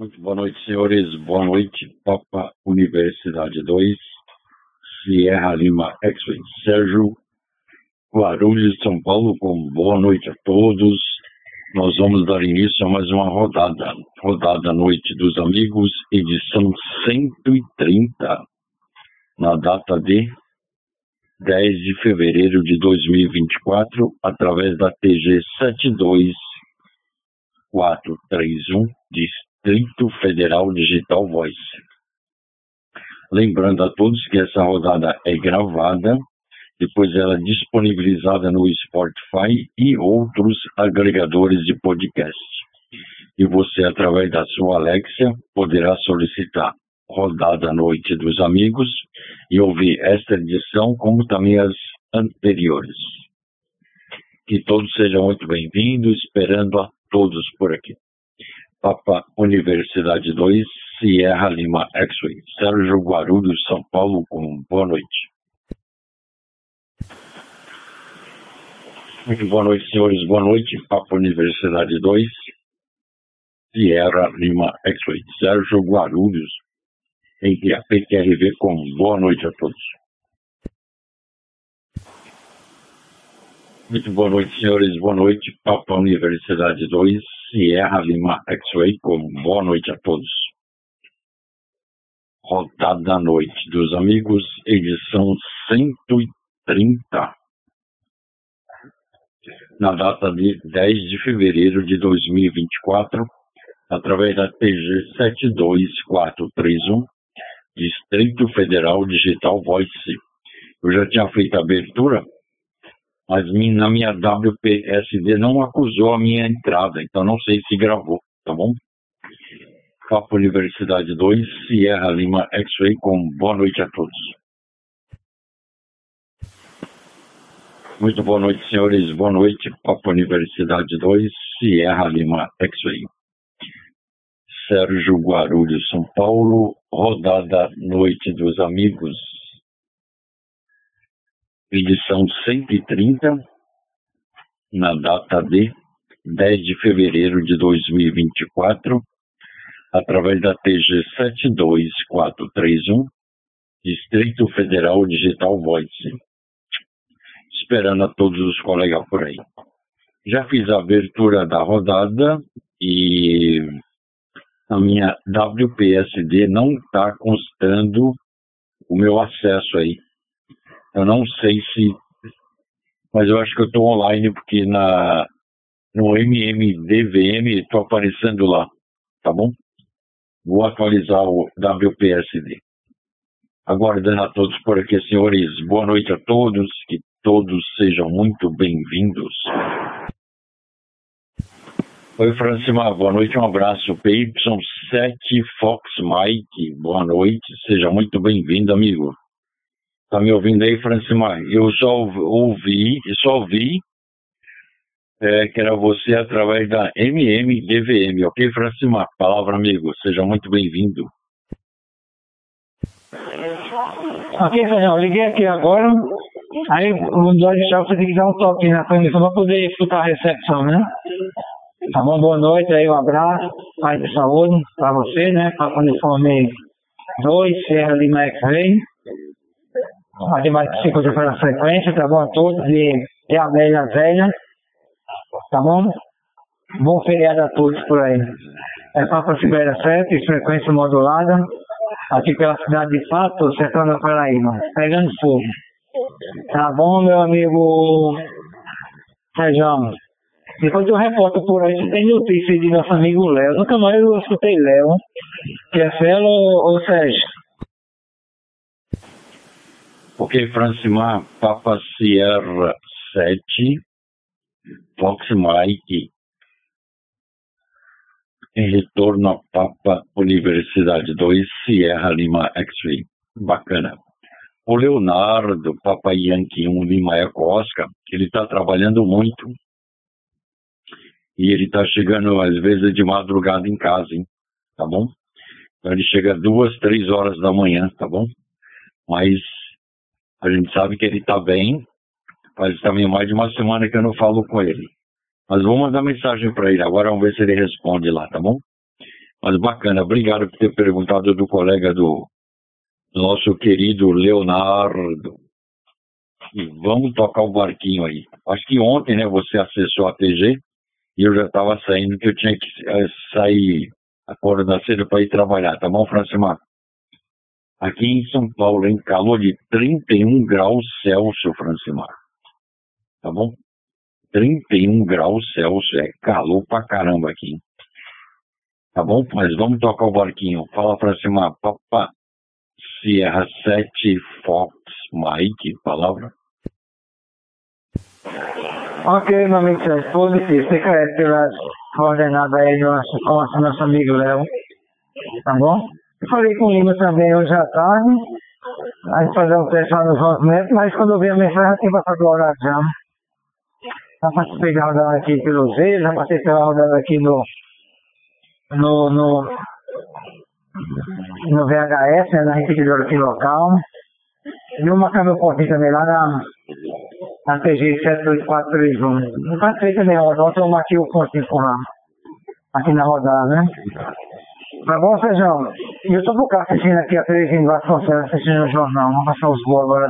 Muito boa noite, senhores. Boa noite, Papa Universidade 2, Sierra Lima, X-Wing Sérgio, Guarulhos, São Paulo, com boa noite a todos. Nós vamos dar início a mais uma rodada, Rodada Noite dos Amigos, edição 130, na data de 10 de fevereiro de 2024, através da TG 72431, Distrito Federal Digital Voice. Lembrando a todos que essa rodada é gravada, depois ela é disponibilizada no Spotify e outros agregadores de podcast. E você, através da sua Alexia, poderá solicitar Rodada Noite dos Amigos e ouvir esta edição, como também as anteriores. Que todos sejam muito bem-vindos, esperando a todos por aqui. Papa Universidade 2, Sierra Lima, X-Wing, Sérgio, Guarulhos, São Paulo, com boa noite. Muito boa noite, senhores. Boa noite, Papa Universidade 2, Sierra Lima, X-Wing, Sérgio, Guarulhos, em PQRV, com boa noite a todos. Muito boa noite, senhores. Boa noite, Papa Universidade 2, Sierra Lima, X-Way, com boa noite a todos. Rodada Noite dos Amigos, edição 130, na data de 10 de fevereiro de 2024, através da TG 72431, Distrito Federal Digital Voice. Eu já tinha feito a abertura, mas na minha WPSD não acusou a minha entrada, então não sei se gravou, tá bom? Papo Universidade 2, Sierra Lima, X-Way, com boa noite a todos. Muito boa noite, senhores. Boa noite, Papo Universidade 2, Sierra Lima, X-Way. Sérgio, Guarulhos, São Paulo, Rodada Noite dos Amigos, edição 130, na data de 10 de fevereiro de 2024, através da TG 72431, Distrito Federal Digital Voice. Esperando a todos os colegas por aí. Já fiz a abertura da rodada e a minha WPSD não está constando o meu acesso aí. Eu não sei se, mas eu acho que eu estou online, porque no MMDVM estou aparecendo lá, tá bom? Vou atualizar o WPSD. Aguardando a todos por aqui, senhores. Boa noite a todos, que todos sejam muito bem-vindos. Oi, Francimar, boa noite, um abraço. PY7 Fox Mike, boa noite, seja muito bem-vindo, amigo. Tá me ouvindo aí, Francimar? Eu só ouvi que era você através da MMDVM, ok, Francimar? Palavra, amigo, seja muito bem-vindo. Ok, Fernando, liguei aqui agora, aí o Dodge você tem que dar um toquinho na transmissão para poder escutar a recepção, né? Tá bom, boa noite aí, um abraço, paz e saúde para você, né? Para o uniforme 2, Serra Lima X-Ray. Ademais de 50 pela frequência, tá bom a todos, e a velha tá bom? Bom feriado a todos por aí. É Papa Sibéria 7, frequência modulada, aqui pela cidade de Pato, Sertão da Paraíba, pegando fogo. Tá bom, meu amigo Sérgio? Depois eu reporto por aí, tem notícias de nosso amigo Léo, nunca mais eu escutei Léo, que é Felo ou Sérgio? Ok, Francimar, Papa Sierra 7, Fox Mike, em retorno a Papa Universidade 2, Sierra Lima X-Ray. Bacana. O Leonardo, Papa Yankee 1, Lima Eco Oscar, ele está trabalhando muito. E ele está chegando, às vezes, de madrugada em casa, hein? Tá bom? Então ele chega 2, 3 horas da manhã, tá bom? Mas a gente sabe que ele está bem, faz também mais de uma semana que eu não falo com ele. Mas vou mandar mensagem para ele agora, vamos ver se ele responde lá, tá bom? Mas bacana, obrigado por ter perguntado do colega do nosso querido Leonardo. E vamos tocar o barquinho aí. Acho que ontem, né, você acessou a TG e eu já estava saindo, que eu tinha que sair acordar cedo para ir trabalhar, tá bom, Francimar? Aqui em São Paulo, em calor de 31 graus Celsius, Francimar. Tá bom? 31 graus Celsius, é calor pra caramba aqui, hein? Tá bom? Mas vamos tocar o barquinho. Fala, Francimar, papá. Sierra 7 Fox Mike, palavra. Ok, meu amigo Sérgio, positivo. Você quer pela coordenada aí do nosso amigo Léo, tá bom? Eu falei com o Lima também hoje à tarde, a gente fazer um teste lá nos 11 metros, mas quando eu vi a mensagem, eu tinha passado o horário já. Já participei da rodada aqui pelos Reis, já passei pela rodada aqui no VHS, né, na repetidora aqui local. E eu marcar meu pontinho também lá na TG 72431. Não passei também, ontem eu marquei o pontinho por lá, aqui na rodada, né? Tá bom, Sejão? Eu tô por cá assistindo aqui a 3 em Vasconcelos, assistindo o jornal. Vamos passar os gols agora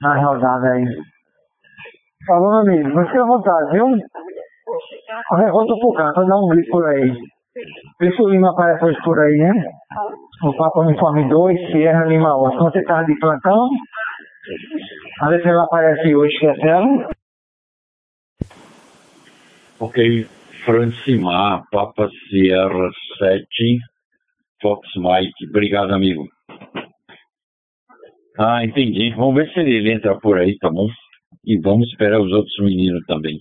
na rodada aí. Falou, meu amigo, mas fica à vontade, viu? Eu tô por cá, tô dando um grito por aí. Vê se o Lima aparece hoje por aí, né? O Papa Uniforme 2, Sierra Lima 8. Quando você tá de plantão, a ver se ele aparece hoje, que é certo? Ok, Francimar, Papa Sierra 7, Fox Mike. Obrigado, amigo. Ah, entendi. Vamos ver se ele entra por aí, tá bom? E vamos esperar os outros meninos também.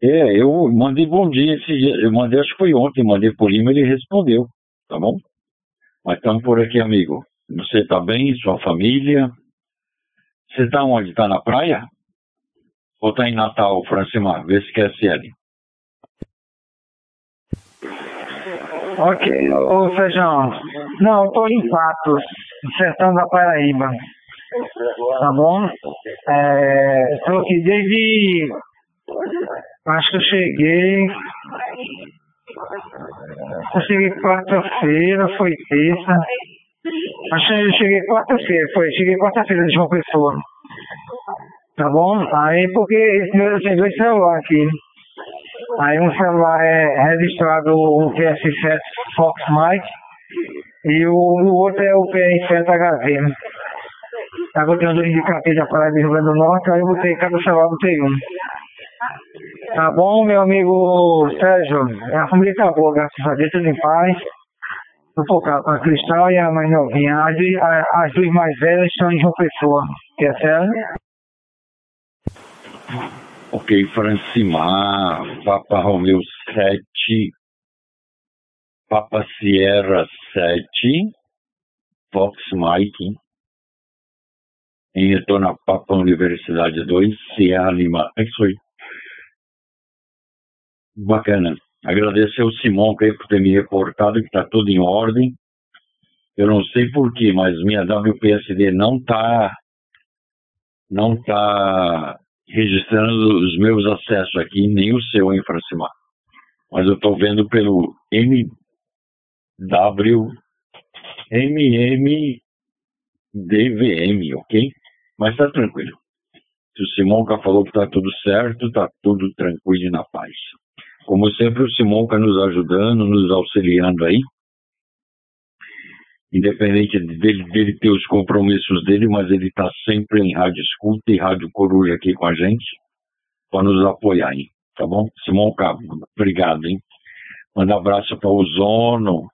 É, eu mandei bom dia esse dia, eu mandei, acho que foi ontem, mandei por e-mail, ele respondeu, tá bom? Mas estamos por aqui, amigo. Você tá bem, sua família? Você tá onde? Tá na praia? Ou tá em Natal, Francimar? Vê se quer ser ali. Ok, ô Feijão, não, eu tô em Patos, no sertão da Paraíba, tá bom? Estou aqui desde... Acho que eu cheguei. Cheguei quarta-feira de João Pessoa. Tá bom? Aí porque esse meu tem dois celulares aqui. Aí um celular é registrado o PS7 Fox Mike e o outro é o PS7 HV. Agora eu tenho dois indicativos da Parada do Rio Grande do Norte, aí eu botei cada celular, botei um. Tá bom, meu amigo Sérgio, a família tá boa, graças a Deus, tudo em paz. Vou focar com a Cristal e a mais novinha. As duas mais velhas estão em João Pessoa, que é sério? Ok, Francimar, Papa Romeu 7, Papa Sierra 7, Fox Mike. E eu tô na Papa Universidade 2, Sierra Lima. É isso aí. Bacana. Agradecer ao Simon que por ter me reportado que está tudo em ordem. Eu não sei porquê, mas minha WPSD não tá registrando os meus acessos aqui, nem o seu, hein, Francimar? Mas eu estou vendo pelo MMDVM, ok? Mas está tranquilo. O Simonca falou que está tudo certo, está tudo tranquilo e na paz. Como sempre, o Simonca nos ajudando, nos auxiliando aí. Independente dele ter os compromissos dele, mas ele está sempre em rádio escuta e rádio coruja aqui com a gente, para nos apoiar, hein? Tá bom? Simonca, obrigado, hein? Manda abraço para o Ozono.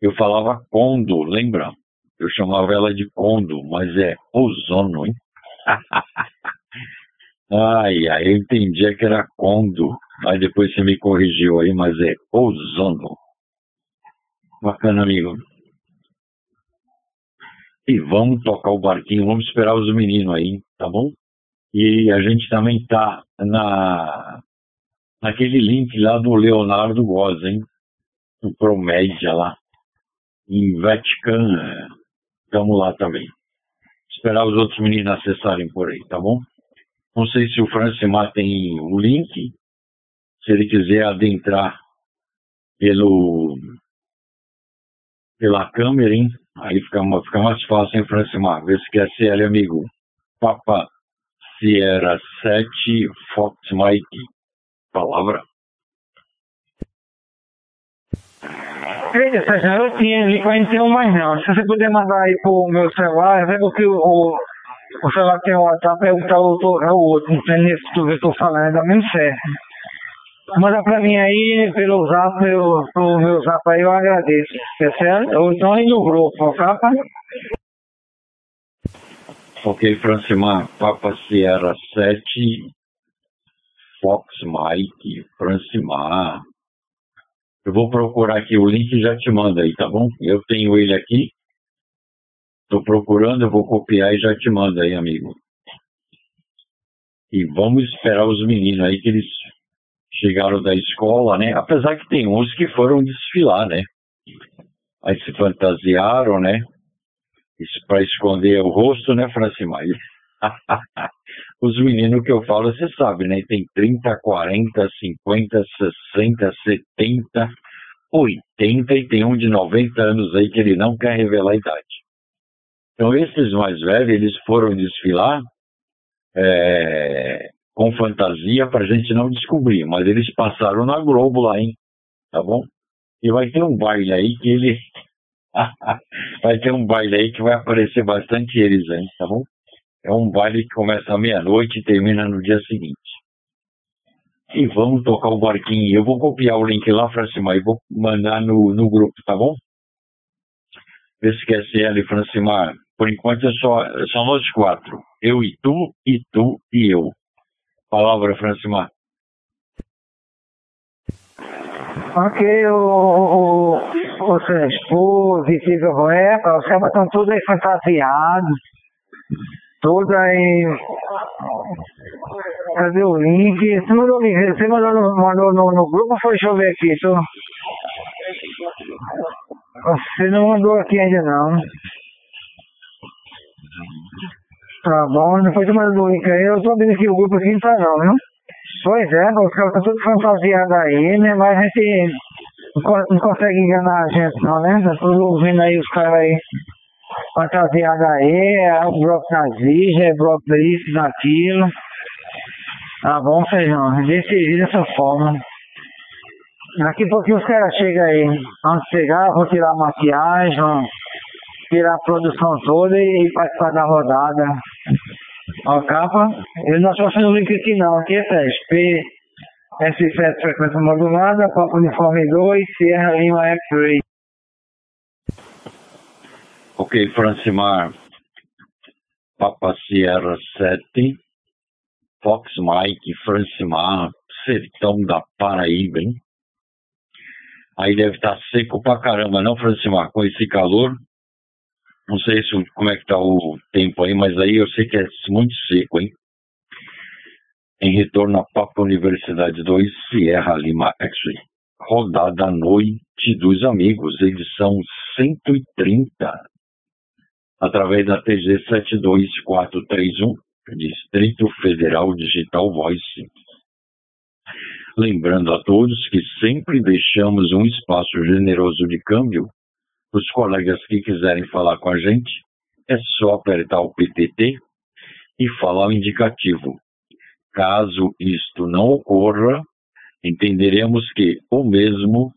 Eu falava Condo, lembra? Eu chamava ela de Condo, mas é Ozono, hein? Ai, eu entendia que era Condo, mas depois você me corrigiu aí, mas é Ozono. Bacana, amigo. E vamos tocar o barquinho, vamos esperar os meninos aí, tá bom? E a gente também tá naquele link lá do Leonardo Goz, hein? Do Promédia lá, em Vatican, estamos lá também. Esperar os outros meninos acessarem por aí, tá bom? Não sei se o Francimar tem o link, se ele quiser adentrar pelo pela câmera, hein? Aí fica mais fácil, hein, Francimar? Vê se quer CL, amigo. Papa Sierra 7 Fox Mike. Palavra. Eu tinha ali 41, mas não. Se você puder mandar aí pro meu celular, vendo que o celular que tem o WhatsApp é o outro. Não sei nem se tu vê que eu tô falando, ainda mesmo certo. Manda pra mim aí pelo zap, pelo meu zap aí, eu agradeço. É certo? Ou então aí no grupo, tá? Ok, Francimar, Papa Sierra 7, Fox Mike, Francimar. Eu vou procurar aqui o link e já te mando aí, tá bom? Eu tenho ele aqui. Tô procurando, eu vou copiar e já te mando aí, amigo. E vamos esperar os meninos aí que eles chegaram da escola, né? Apesar que tem uns que foram desfilar, né? Aí se fantasiaram, né? Isso para esconder o rosto, né, Francimar? Os meninos que eu falo, você sabe, né? Tem 30, 40, 50, 60, 70, 80 e tem um de 90 anos aí que ele não quer revelar a idade. Então esses mais velhos, eles foram desfilar com fantasia pra gente não descobrir, mas eles passaram na Globo lá, hein? Tá bom? E vai ter um baile aí que ele... vai ter um baile aí que vai aparecer bastante eles aí, tá bom? É um baile que começa à meia-noite e termina no dia seguinte. E vamos tocar o barquinho. Eu vou copiar o link lá pra cima e vou mandar no grupo, tá bom? Vê se quer ser ela, Francimar. Por enquanto é só nós quatro. Eu e tu e eu. Palavra, Francimar. Ok, o Sérgio, o Vicível Roeca, os caras estão todos aí fantasiados. Todos aí. Cadê o link? Você mandou o link? Você mandou no grupo ou foi? Deixa eu ver aqui. Você não mandou aqui ainda não. Tá bom, depois eu mando o link aí. Eu tô abrindo aqui o grupo aqui, não tá não, viu? Pois é, os caras estão todos fantasiados aí, né? Mas a gente não consegue enganar a gente não, né? Tá todo ouvindo aí os caras aí fantasiados aí, é o bloco nazista, é o bloco disso, daquilo. Tá bom, Feijão, decidir dessa forma. Daqui a pouquinho os caras chegam aí. Vamos chegar, vou tirar a maquiagem, vamos tirar a produção toda e participar da rodada. Ó, capa. Eu não estou achando o link aqui não. Aqui é PSP, S7 frequência modulada, Papa Uniforme 2, Sierra Lima X-Ray. Ok, Francimar. Papa Sierra 7, Fox Mike, Francimar, Sertão da Paraíba, hein? Aí deve estar seco pra caramba, não, Francimar? Com esse calor. Não sei como é que tá o tempo aí, mas aí eu sei que é muito seco, hein? Em retorno à Papa Universidade 2, Sierra Lima X-Ray. Rodada Noite dos Amigos, edição 130. Através da TG 72431, Distrito Federal Digital Voice. Lembrando a todos que sempre deixamos um espaço generoso de câmbio. Os colegas que quiserem falar com a gente, é só apertar o PTT e falar o indicativo. Caso isto não ocorra, entenderemos que o mesmo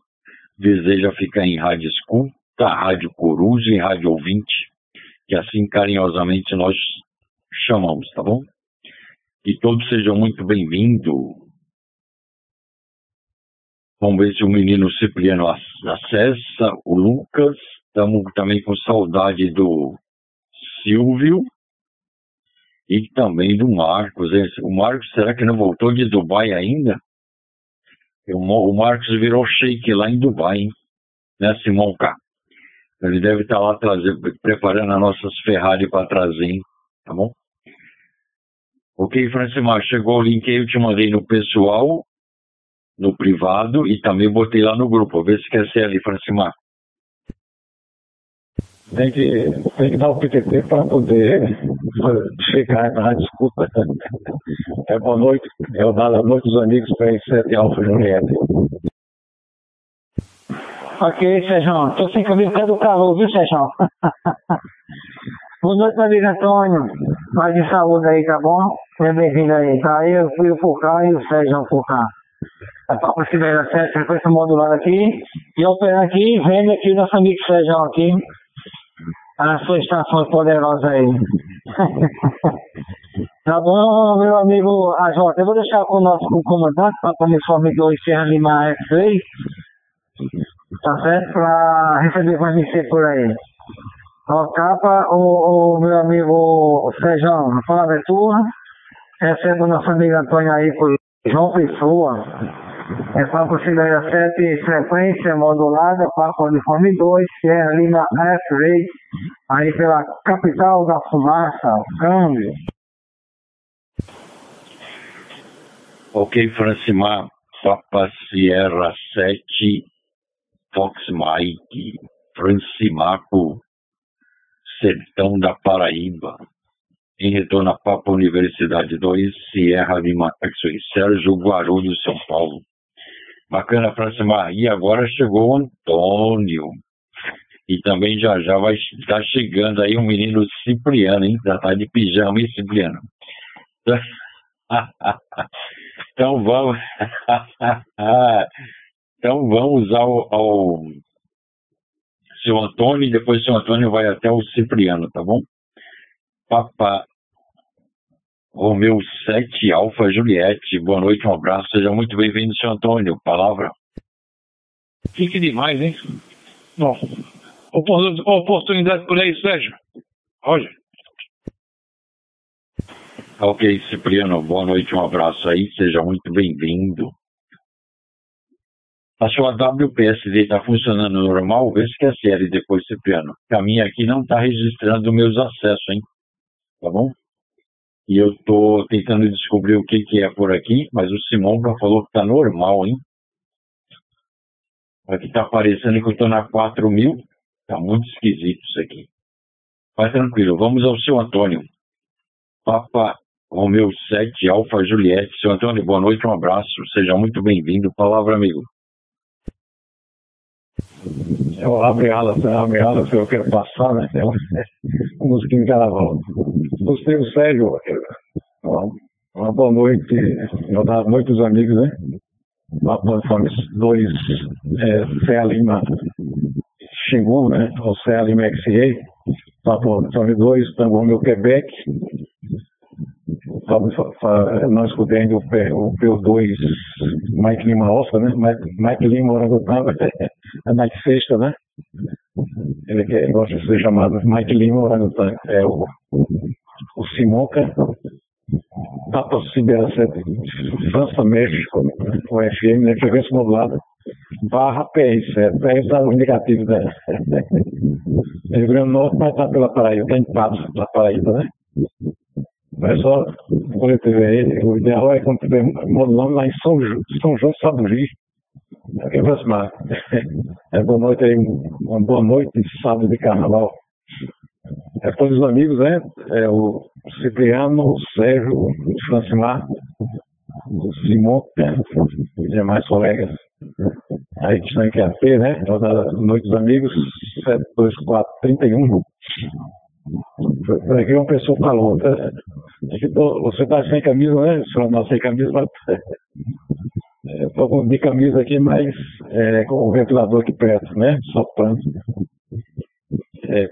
deseja ficar em rádio escuta, rádio coruja e rádio ouvinte, que assim carinhosamente nós chamamos, tá bom? Que todos sejam muito bem-vindos. Vamos ver se o menino Cipriano acessa, o Lucas. Estamos também com saudade do Silvio e também do Marcos. O Marcos, será que não voltou de Dubai ainda? O Marcos virou sheik lá em Dubai, hein? Né, Simão K? Ele deve estar lá preparando as nossas Ferrari para trazer, hein? Tá bom? Ok, Francimar, chegou o link aí, eu te mandei no pessoal, no privado e também botei lá no grupo. Vê se quer ser ali, Francimar. Tem que dar o PTT para poder chegar na rádio, desculpa. É boa noite, eu dou a noite dos amigos para esse ao Juliette. Ok, Sérgio. Estou sem cabelo por causa do calor, viu, Sérgio? Boa noite, meu amigo Antônio. Mais de saúde aí, tá bom? Seja bem-vindo aí, tá? Eu fui o Foucault e o Sérgio Foucault. A Papo Cidade da Sérgio, frequência modulada aqui. E operando aqui, vendo aqui o nosso amigo Sérgio aqui. A sua estação poderosa aí. Tá bom, meu amigo AJ. Eu vou deixar com o nosso comandante, para o uniforme 2 Serra Lima F3. Tá certo? Para receber mais MC por aí. Ó, capa, o meu amigo Sérgio, a palavra é tua. Recebe o nosso amigo Antônio aí por João Pessoa. É Papo Cidade 7, frequência modulada, Papo Uniforme 2, Serra Lima F3. Aí pela capital da fumaça, o câmbio. Ok, Francimar, Papa Sierra 7, Fox Mike, Francimaco, Sertão da Paraíba, em retorno a Papa Universidade 2, Sierra Lima, Sérgio Guarulhos, São Paulo. Bacana, Francimar. E agora chegou o Antônio. E também já já vai estar chegando aí um menino Cipriano, hein? Já tá de pijama, hein, Cipriano? Então vamos então vamos ao seu Antônio, e depois o seu Antônio vai até o Cipriano, tá bom? Papa Romeu 7 Alfa Juliette, boa noite, um abraço, seja muito bem-vindo, seu Antônio, palavra. Fique demais, hein? Bom, oportunidade por aí, Sérgio. Roger. Ok, Cipriano, boa noite, um abraço aí, seja muito bem-vindo. A sua WPSD está funcionando normal? Vê se quer série depois, Cipriano. A minha aqui não está registrando meus acessos, hein? Tá bom? E eu estou tentando descobrir o que é por aqui, mas o Simão já falou que está normal, hein? Aqui está aparecendo que eu estou na 4.000, está muito esquisito isso aqui. Mas tranquilo, vamos ao seu Antônio. Papa Romeu 7, Alfa Juliette. Seu Antônio, boa noite, um abraço. Seja muito bem-vindo. Palavra, amigo. Olá, obrigado, eu quero passar, né? É uma música em carnaval. Gostei, o Sérgio. Uma boa noite. Rodada Noite dos Amigos, né? Papa Fone 2, Serra Lima Xingu, né? Ou Serra Lima XA. Papa Fone 2, Tango Romeu Quebec. Nós escutando o P2 Mike Lima Alfa, né? Mike Lima Orangotava, é na sexta, né? Ele gosta de ser chamado Mike Lima Orangotava. É o Simonca, Papa Sibera 7, França, México, o FM, né? Frequência modulada, barra PR7, PR está no indicativo, né? Rio Grande do Norte, mas está pela Paraíba, está em Patos, da Paraíba, né? Mas só, o ideal é quando tiver modulando lá em São João de Saburi, aqui em Francimar. É boa noite aí, uma boa noite de sábado de carnaval. É todos os amigos, né? É o Cipriano, o Sérgio, o Francimar, o Simon, os demais colegas. Aí que estão em QAP, né? Boa noite dos amigos, 72431. Por aqui uma pessoa falou, você está sem camisa, né? Só não sem camisa, mas estou de camisa aqui, mas com o ventilador aqui perto, né? Soprando.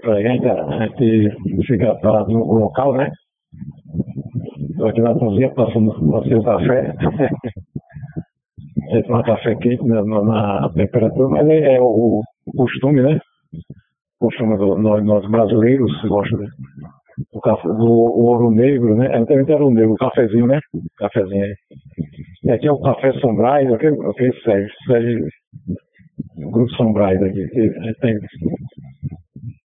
Para a gente ficar parado no local, né? Estou aqui na cozinha passando o café. Tomar café quente na temperatura, mas é o costume, né? Nós brasileiros gostamos do ouro negro, né? Antigamente era o negro, o cafezinho, né? Cafezinho aí. E aqui é o café São Brás, ok, serve o grupo São Brás aqui.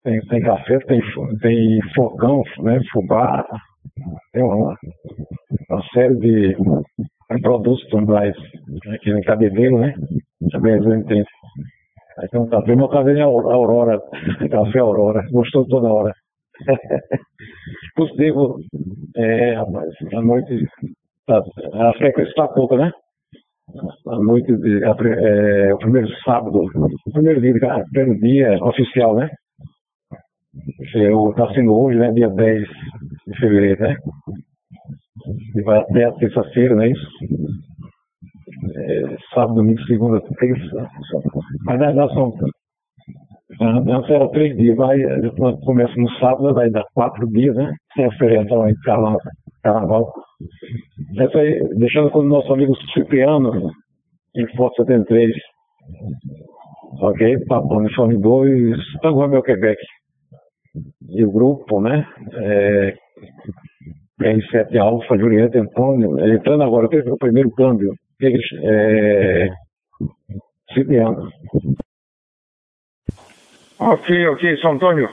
Tem café, tem fogão, né? Fubá, tem uma série de produtos São Brás aqui em Cabedelo, né? Também tem. Aí tem um café, meu café é Aurora, café Aurora, gostou toda hora. Possível, rapaz, a noite, a frequência está pouca, né? a noite, o primeiro sábado, o primeiro dia, oficial, né? Está sendo hoje, né? Dia 10 de fevereiro, né? E vai até a terça-feira, não é isso? Sábado, domingo, segunda, terça. Mas na verdade são. Antes era 3 dias, mas começa no sábado, vai dar 4 dias, né? Sem a feriação lá em carnaval. Essa aí, deixando com o nosso amigo Cipriano, em Foto 73. Ok? Papo Uniforme 2, Tango Meu Quebec. E o grupo, né? R7 Alfa, Julieta Antônio, entrando agora, teve o primeiro câmbio. Cipriano. Ok, São Antônio.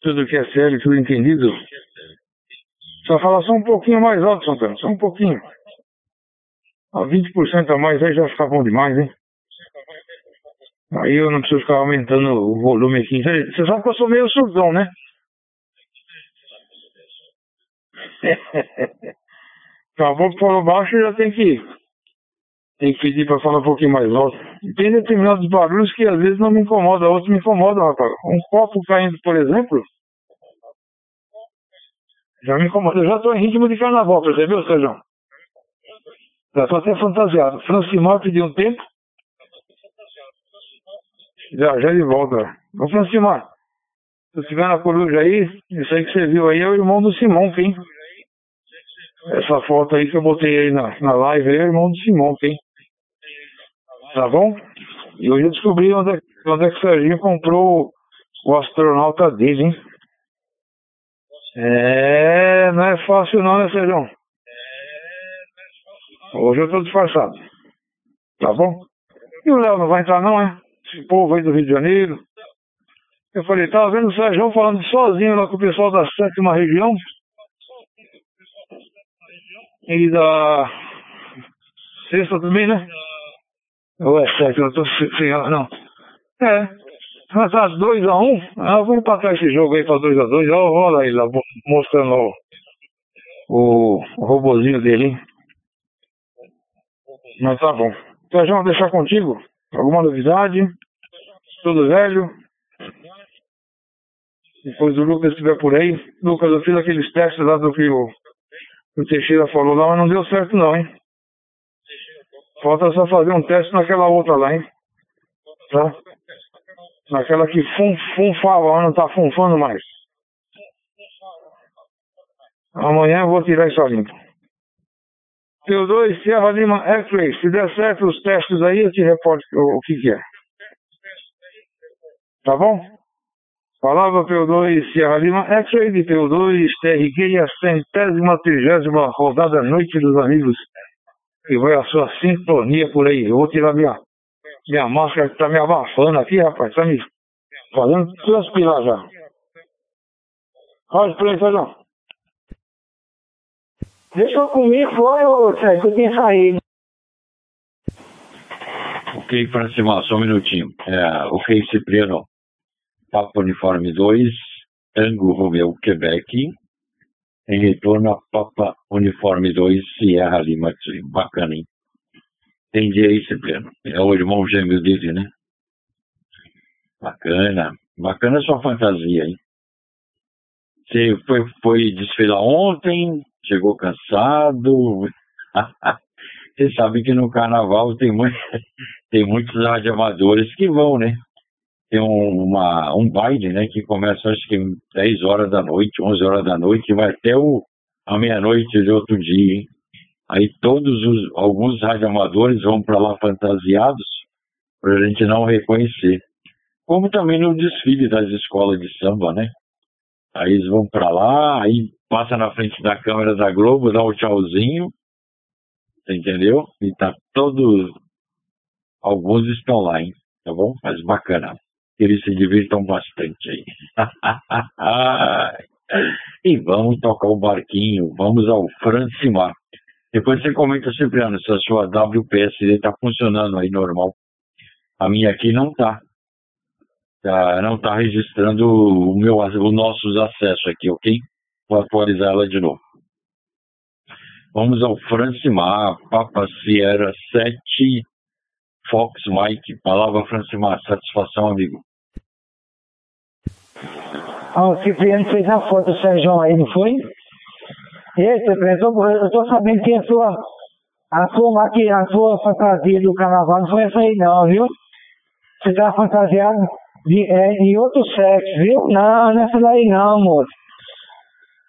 Tudo que é sério, tudo entendido. Só falar só um pouquinho mais alto, São Antônio, só um pouquinho. 20% a mais aí já fica bom demais, hein? Aí eu não preciso ficar aumentando o volume aqui. Você sabe que eu sou meio surdão, né? Tá bom, falou baixo, já tem que pedir pra falar um pouquinho mais alto. Tem determinados barulhos que às vezes não me incomodam, outros me incomodam, rapaz. Um copo caindo, por exemplo, já me incomoda. Eu já tô em ritmo de carnaval, percebeu, Sérgio? Já tô até fantasiado. Francimar pediu um tempo. Já de volta. Ô, Francimar, se você estiver na coruja aí, isso aí que você viu aí é o irmão do Simão, hein? Essa foto aí que eu botei aí na live aí é o irmão do Simão, hein? Tá bom? E hoje eu descobri onde é que o Serginho comprou o astronauta dele, hein? Não é fácil não, né, Serginho? Hoje eu tô disfarçado. Tá bom? E o Léo não vai entrar não, é? Esse povo aí do Rio de Janeiro. Eu falei, tava vendo o Sérgio falando sozinho lá com o pessoal da 7ª região. Ele da 6ª também, né? Ou é 7ª, eu tô sem ela, não. Mas tá 2-1. Vamos empatar esse jogo aí pra 2-2. Olha ele lá, mostrando o robozinho dele, hein? Mas tá bom. Sérgio, vou deixar contigo. Alguma novidade? Tudo velho? Depois o Lucas estiver por aí. Lucas, eu fiz aqueles testes lá do que o Teixeira falou lá, mas não deu certo não, hein? Falta só fazer um teste naquela outra lá, hein? Tá? Naquela que funfava, não tá funfando mais. Amanhã eu vou tirar isso a limpo. P2, Sierra Lima, X-Ray. Se der certo os testes aí, eu te reporto o que é. Tá bom? Palavra P2, Sierra Lima, X-Ray de P2, TRQ e a 130ª rodada Noite dos Amigos. E vai a sua sintonia por aí. Eu vou tirar minha máscara que tá me abafando aqui, rapaz. Tá me fazendo transpirar já. Olha o play, Sérgio. Deixa eu comer fora, Sérgio, que eu tenho saído. Ok, Francimar, só um minutinho. Ok, Cipriano, Papo Uniforme 2, Tango Romeu, Quebec. Em retorno a Papa Uniforme 2, Sierra Lima. Bacana, hein? Entendi aí, Cipriano. É o irmão gêmeo dele, né? Bacana. Bacana a sua fantasia, hein? Você foi desfilar ontem... Chegou cansado. Você sabe que no carnaval tem muitos radioamadores que vão, né? Tem um baile, né? Que começa acho que 10 horas da noite, 11 horas da noite, e vai até a meia-noite de outro dia, hein? Aí alguns radioamadores vão para lá fantasiados para a gente não reconhecer. Como também no desfile das escolas de samba, né? Aí eles vão para lá, aí passa na frente da câmera da Globo, dá um tchauzinho, entendeu? E tá alguns estão lá, hein? Tá bom? Mas bacana. Eles se divirtam bastante aí. E vamos tocar o barquinho, vamos ao Francimar. Depois você comenta, Cipriano, se a sua WPSD tá funcionando aí normal. A minha aqui não tá. Não tá registrando os nossos acessos aqui, ok? Vou atualizar ela de novo. Vamos ao Francimar, Papa Sierra 7, Fox Mike, palavra Francimar, satisfação, amigo. Ah, o Cipriano fez a foto do São João aí, não foi? E aí, Cipriano, eu estou sabendo que a sua fantasia do carnaval não foi essa aí não, viu? Você está fantasiado em outro sexo, viu? Não, não é essa daí não, moço.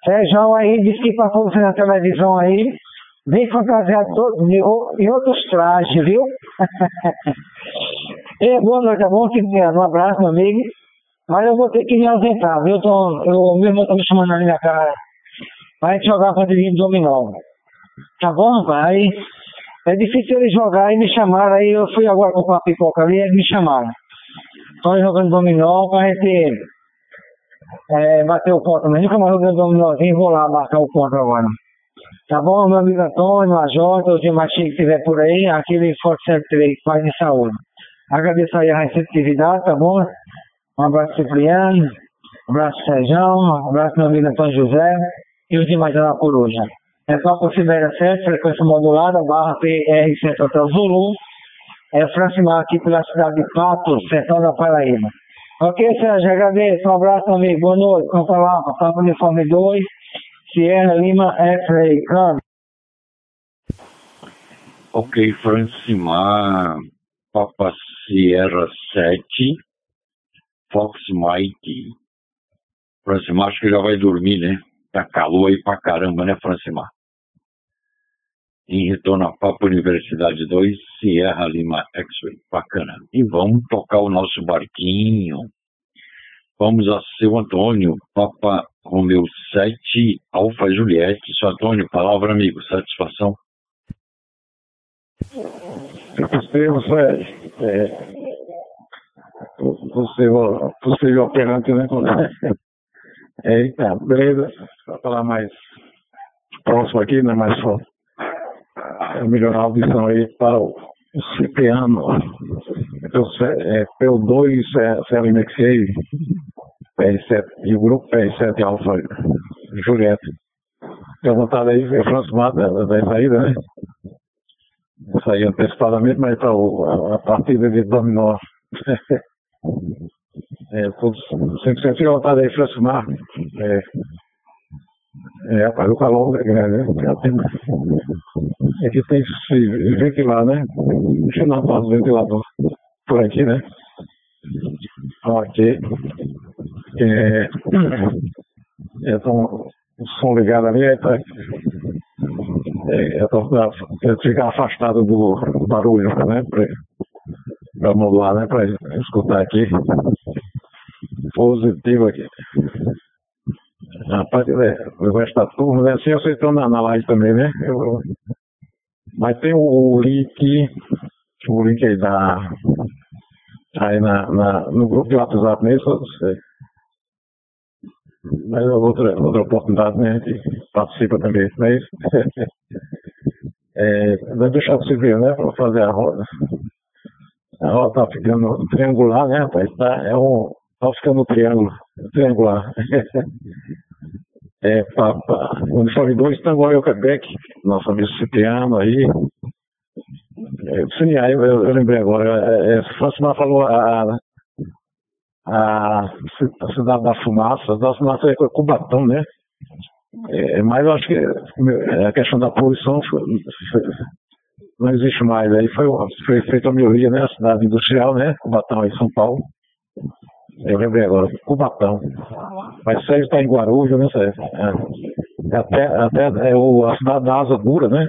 Sérgio aí disse que passou você na televisão aí, vem fantasiado em outros trajes, viu? E boa noite, bom Cipriano, um abraço, meu amigo. Mas eu vou ter que me ausentar, viu? O meu irmão está me chamando ali na cara. Vai jogar a fantasia de dominó, tá bom, pai? É difícil eles jogar e me chamaram, aí eu fui agora comprar pipoca ali e eles me chamaram. Estou jogando dominó pra gente bater o ponto, mas nunca mais jogando dominózinho, vou lá marcar o ponto agora. Tá bom, meu amigo Antônio, a Jota, o Dimatinho que estiver por aí, aquele Forte 73, paz e saúde. Agradeço aí a receptividade, tá bom? Um abraço Cipriano, um abraço Sérgio, um abraço meu amigo Antônio José e o Dimatinho da Coruja. É só considera certo, frequência modulada, barra PR7 Hotel Zulu. É Francimar aqui pela cidade de Patos, sertão da Paraíba. Ok, Sérgio, agradeço. Um abraço, amigo. Boa noite. Vamos falar, Papa Uniforme 2, Sierra Lima, F.R.I. Cano. Ok, Francimar, Papa Sierra 7, Fox Mike. Francimar, acho que já vai dormir, né? Tá calor aí pra caramba, né, Francimar? Em retorno a Papo Universidade 2, Sierra Lima X-Ray. Bacana. E vamos tocar o nosso barquinho. Vamos a seu Antônio, Papa Romeu 7, Alfa Juliette. Seu Antônio, palavra, amigo. Satisfação. Possível operante, né, colega? Eita, beleza, para falar mais próximo aqui, né, mais só melhorar a audição aí para o Cipriano, P2, CLMXA, P7 e o grupo P7 Alfa Juliette. Fica vontade aí, o Francimar da saída, né? Vou sair antecipadamente, mas para a partida de dominó. Sempre fica à vontade aí, Francimar. Rapaz, o calor é grande, né? É que tem que se ventilar, né? Deixa eu dar uma pausa do ventilador por aqui, né? Ok. Então, o som ligado ali, aí tá. Ficar afastado do barulho, né? Para modular, né? Para escutar aqui. Positivo aqui. Rapaz, o resto da turma, né? Assim eu sei na live também, né? Mas tem o link aí da. Aí no grupo de WhatsApp mesmo, eu não sei. Mas outra oportunidade, né? A gente participa também, não é isso? Vai deixar você ver, né? Para fazer a roda. A roda tá ficando triangular, né, rapaz? Tá ficando triangular. Papa, Uniforme 2, Tanguai, Quebec, nosso amigo Cipriano aí. Sim, aí eu lembrei agora, Francimar falou a cidade da fumaça. A cidade da fumaça é Cubatão, né? Mas eu acho que a questão da poluição não existe mais. Aí foi feita a melhoria, né? A cidade industrial, né? Cubatão aí, São Paulo. Eu lembrei agora, Cubatão. Mas Sérgio está em Guarulhos, né, Sérgio? A cidade da Asa Dura, né?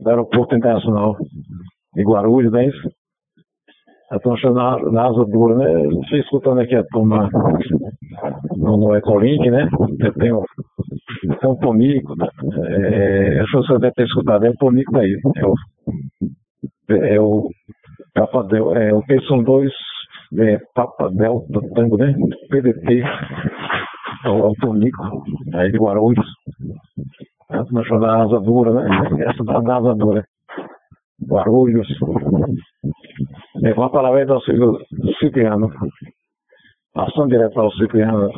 Do Aeroporto Internacional de Guarulhos, né? Estão achando na Asa Dura, né? Eu estou escutando aqui a turma no Ecolink, né? Tem um Tonico, né? Acho que você deve ter escutado, é o Tonico daí. É o Peson 2. Papa Delta Tango, né? PDT, o Tonico, aí de Guarulhos. Essa é da Asa Dura, né? Essa é da Asa Dura. Guarulhos. Vamos para lá do Cipriano. Passando direto para o Cipriano.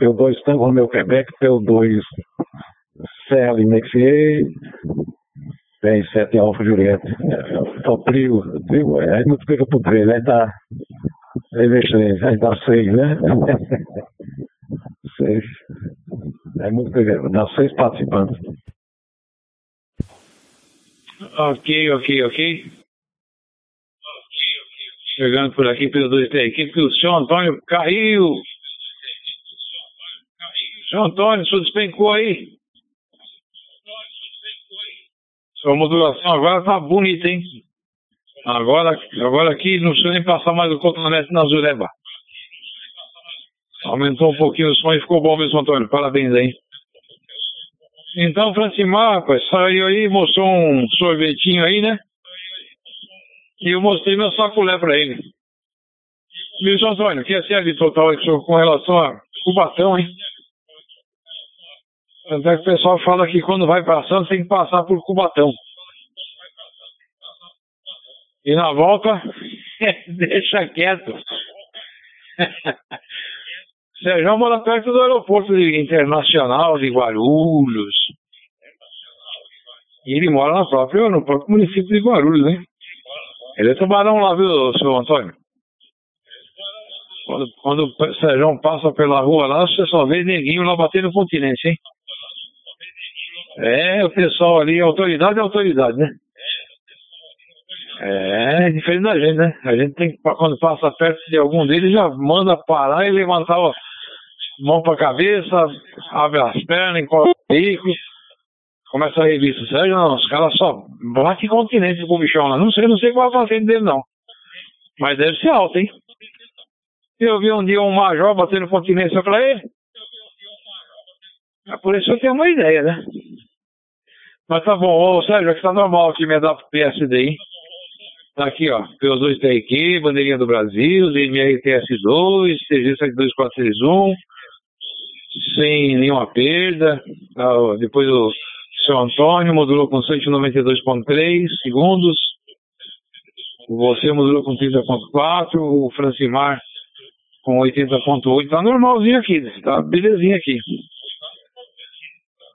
P2 Tango Romeu Quebec, P2 CLNC, tem 7 alfa-juretes, trio, aí multiplica por 3, aí dá 3 vezes 3, aí dá 6, né? 6, aí multiplica, dá 6 participantes. Ok. Chegando por aqui pelo 2 da equipe, que o senhor Antônio caiu. Senhor Antônio, o senhor despencou aí. Sua modulação agora tá bonita, hein? Agora aqui não precisa nem passar mais o cotonete na Zureba. Aumentou um pouquinho o som e ficou bom mesmo, Antônio. Parabéns aí. Então, Francimar, rapaz, saiu aí, mostrou um sorvetinho aí, né? E eu mostrei meu sacolé pra ele. Meu senhor Antônio, que é a de total com relação a Cubatão, hein? Tanto é que o pessoal fala que quando vai passando tem que passar por Cubatão. E na volta, deixa quieto. Sérgio mora perto do aeroporto internacional de Guarulhos. E ele mora no próprio município de Guarulhos, né? Ele é tubarão lá, viu, senhor Antônio? Quando o Sérgio passa pela rua lá, você só vê neguinho lá batendo continência, hein? É, o pessoal ali, autoridade, né? É diferente da gente, né? A gente tem que, quando passa perto de algum deles, já manda parar e levantar a mão pra cabeça, abre as pernas, encosta o veículo, começa a revista. Sério, não, os caras só batem continência com o bichão lá. Não sei qual é a patente dele, não. Mas deve ser alto, hein? Eu vi um dia um major batendo continência pra ele. Por isso eu tenho uma ideia, né? Mas tá bom, ô Sérgio, aqui tá normal aqui, minha WPSD, hein? Tá aqui, ó, P2TQ, bandeirinha do Brasil, DMR TS2, TG 72431, sem nenhuma perda. Ah, depois o seu Antônio modulou com 192.3 segundos, você modulou com 30.4, o Francimar com 80.8, tá normalzinho aqui, tá belezinha aqui.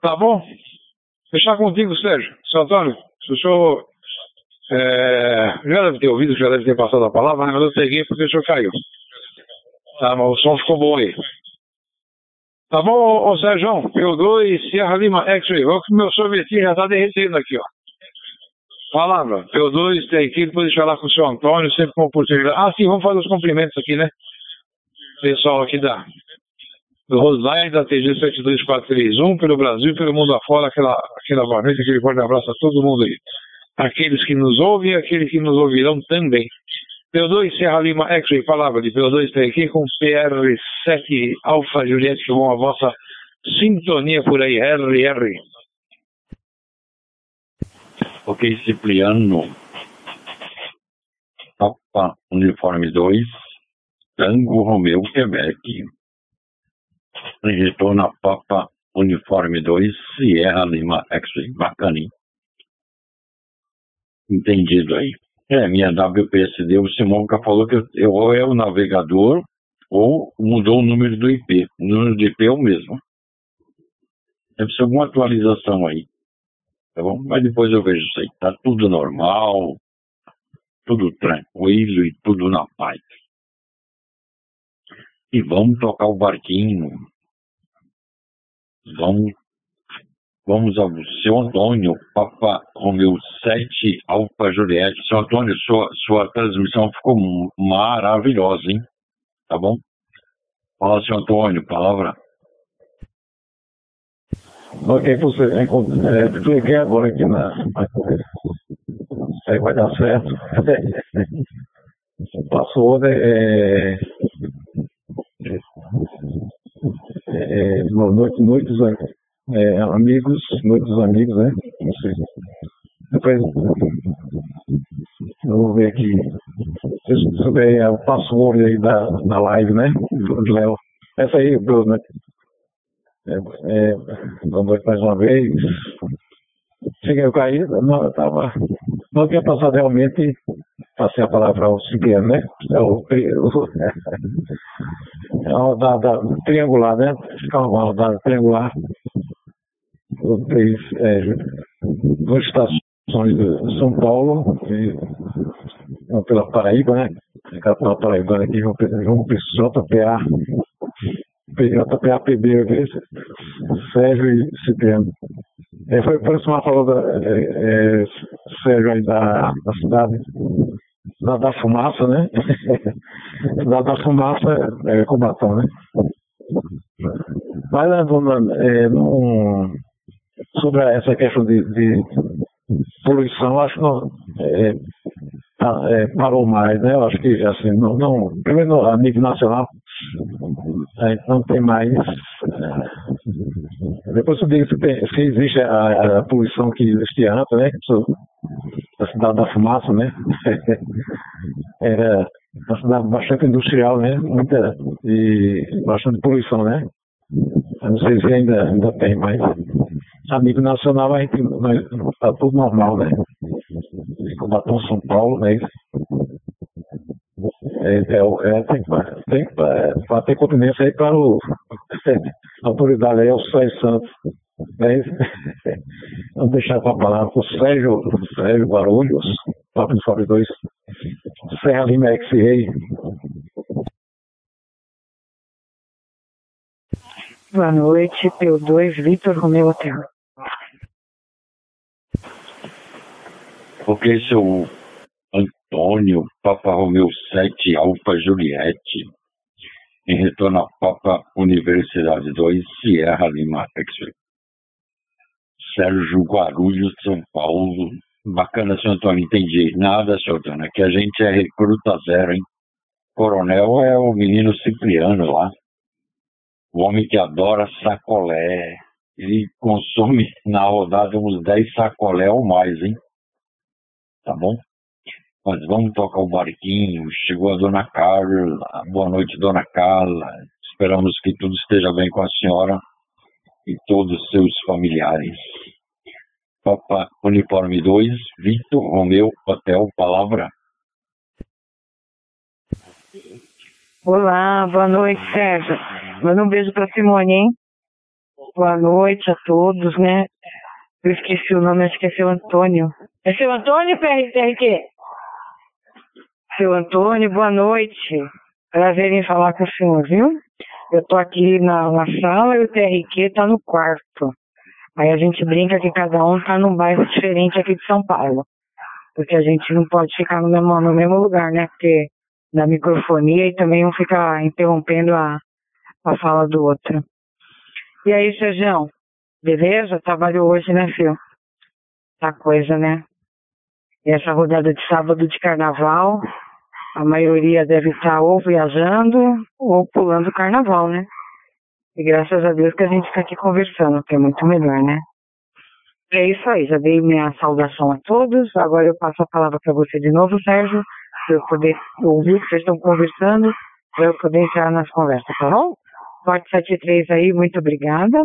Tá bom? Fechar contigo, Sérgio. Seu Antônio, se o senhor já deve ter ouvido, já deve ter passado a palavra, mas eu peguei porque o senhor caiu. Tá, mas o som ficou bom aí. Tá bom, ô Sérgio, P2, Sierra Lima X-Ray. O meu sorvetinho já tá derretendo aqui, ó. Palavra, P2, tem aqui, depois deixa lá com o seu Antônio, sempre com oportunidade. Ah, sim, vamos fazer os cumprimentos aqui, né? Pessoal aqui do Rodada, da TG 72431, pelo Brasil e pelo mundo afora, aquela boa noite, aquele forte abraço a todo mundo aí. Aqueles que nos ouvem e aqueles que nos ouvirão também. P2 Serra Lima X-Ray, palavra de P2 tem aqui com PR7 Alfa Juliette, que vão a vossa sintonia por aí, RR. Ok, Cipriano. Papa Uniforme 2, Tango Romeu, Quebec. Retorno na Papa Uniforme 2, Sierra Lima X-Ray. Bacaninho. Entendido aí. Minha WPSD, o Simonca falou que eu, ou é o navegador ou mudou o número do IP. O número do IP é o mesmo. Deve ser alguma atualização aí. Tá bom? Mas depois eu vejo isso aí. Tá tudo normal, tudo tranquilo e tudo na paz. E vamos tocar o barquinho. Vamos ao seu Antônio, Papa Romeu 7, Alfa Juliette. Seu Antônio, sua transmissão ficou maravilhosa, hein? Tá bom? Fala, seu Antônio, palavra. Ok, você cliquei agora aqui na... Isso aí vai dar certo. Passou, né? Noite dos amigos, né? Não sei. Depois eu vou ver aqui. Eu passo o olho aí da live, né? Do Léo. Essa aí, Bruno, né? Boa noite mais uma vez. Cheguei, eu caí, não tinha passado realmente. Passei a palavra ao Cipriano, né? É uma rodada triangular, né? Ficar uma rodada triangular. o país é duas estações de São Paulo, uma pela Paraíba, né? A capital paraibana aqui, João Pessoa, JPA, PB, Sérgio e Cipriano. Foi o próximo falou Sérgio aí da cidade. Cidade da Fumaça, né? Cidade da Fumaça é Cubatão, né? Mas, sobre essa questão de poluição, acho que não, parou mais, né? Eu acho que, assim, não, primeiro a nível nacional, a gente não tem mais... Depois eu digo se existe a poluição que existia antes, né? A cidade da fumaça, né? Era uma cidade bastante industrial, né? Muita, e bastante poluição, né? Não sei se ainda tem, mas a nível nacional a gente está tudo normal, né? Cubatão, São Paulo, né? Tem para ter continência aí para a autoridade aí, o Sérgio Santos. Né? Vamos deixar com a palavra para o Sérgio Guarulhos, Papo de Fábio 2, Serra Lima XA. Boa noite, P2, Vitor Romeu Hotel. Porque seu Antônio, Papa Romeu 7, Alfa Juliette, em retorno a Papa Universidade 2, Sierra Lima XA. Sérgio Guarulhos, São Paulo. Bacana, senhor Antônio, entendi. Nada, senhor Antônio, que a gente é recruta zero, hein? Coronel é o menino Cipriano lá. O homem que adora sacolé. Ele consome na rodada uns 10 sacolé ou mais, hein? Tá bom? Mas vamos tocar o barquinho. Chegou a dona Carla. Boa noite, dona Carla. Esperamos que tudo esteja bem com a senhora e todos os seus familiares. Papa Uniforme 2, Vitor Romeu Hotel, palavra. Olá, boa noite, Sérgio. Manda um beijo para Simone, hein? Boa noite a todos, né? Eu esqueci o nome, acho que é seu Antônio. É seu Antônio, PRTRT? Seu Antônio, boa noite. Prazer em falar com o senhor, viu? Eu tô aqui na sala e o TRQ tá no quarto. Aí a gente brinca que cada um tá num bairro diferente aqui de São Paulo. Porque a gente não pode ficar no mesmo lugar, né? Porque dá microfonia e também um fica interrompendo a fala do outro. E aí, Sérgio, beleza? Trabalhou hoje, né, filho? Tá coisa, né? E essa rodada de sábado de carnaval... A maioria deve estar ou viajando ou pulando o carnaval, né? E graças a Deus que a gente está aqui conversando, que é muito melhor, né? E é isso aí, já dei minha saudação a todos. Agora eu passo a palavra para você de novo, Sérgio, para eu poder ouvir o que vocês estão conversando, para eu poder entrar nas conversas, tá bom? Parte 73 aí, muito obrigada.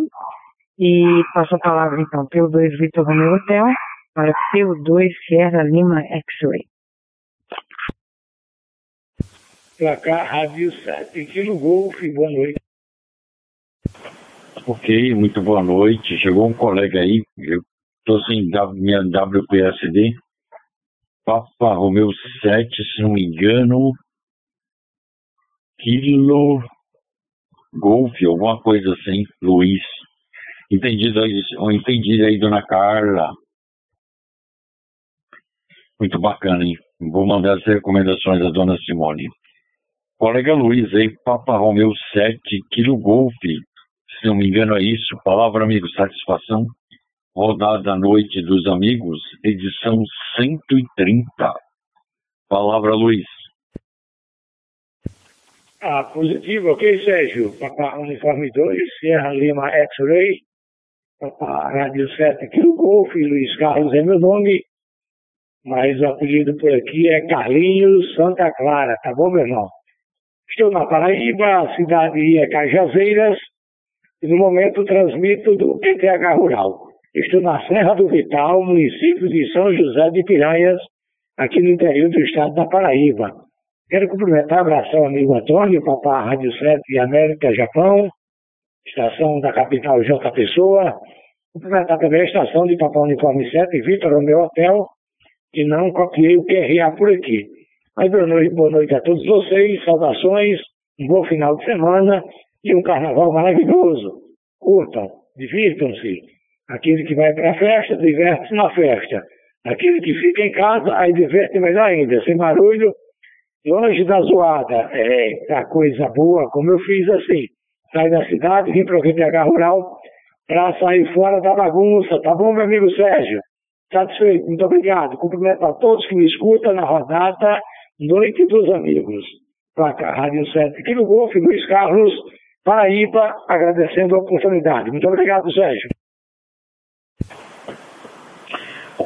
E passo a palavra, então, pelo 2 Vitor Romeu Hotel, para pelo 2 Sierra Lima X-Ray. Pra cá, Rádio 7, Tiro Golf, boa noite. Ok, muito boa noite. Chegou um colega aí, eu tô sem minha WPSD, Papa Romeu 7, se não me engano, Kilo Golf, alguma coisa assim, Luiz. Entendido aí, dona Carla. Muito bacana, hein? Vou mandar as recomendações da dona Simone. Colega Luiz, aí, Papa Romeu 7, Kilo Golf, se não me engano é isso, palavra amigo, satisfação, Rodada Noite dos Amigos, edição 130, palavra Luiz. Ah, positivo, ok, Sérgio, Papa Uniforme 2, Sierra Lima X-Ray, Papa Rádio 7, Kilo Golf, Luiz Carlos é meu nome, mas o apelido por aqui é Carlinhos Santa Clara, tá bom, meu irmão? Estou na Paraíba, a cidade é Cajazeiras, e no momento transmito do PTH Rural. Estou na Serra do Vital, município de São José de Piranhas, aqui no interior do estado da Paraíba. Quero cumprimentar, abração, amigo Antônio, Papá Rádio 7 e América, Japão, estação da capital J. Pessoa, na primeira estação de Papão Uniforme 7, Vitor, o meu hotel, e não copiei o QRA por aqui. Mas boa noite a todos vocês, saudações, um bom final de semana e um carnaval maravilhoso. Curtam, divirtam-se. Aquele que vai para a festa, diverte-se na festa. Aquele que fica em casa, aí diverte mais ainda, sem barulho, longe da zoada. É a coisa boa, como eu fiz assim. Saí da cidade, vim para o VDH Rural para sair fora da bagunça. Tá bom, meu amigo Sérgio? Satisfeito, muito obrigado. Cumprimento a todos que me escutam na rodada Noite dos Amigos. Placa Rádio 7 aqui no Golfe, Luiz Carlos, Paraíba, agradecendo a oportunidade. Muito obrigado, Sérgio.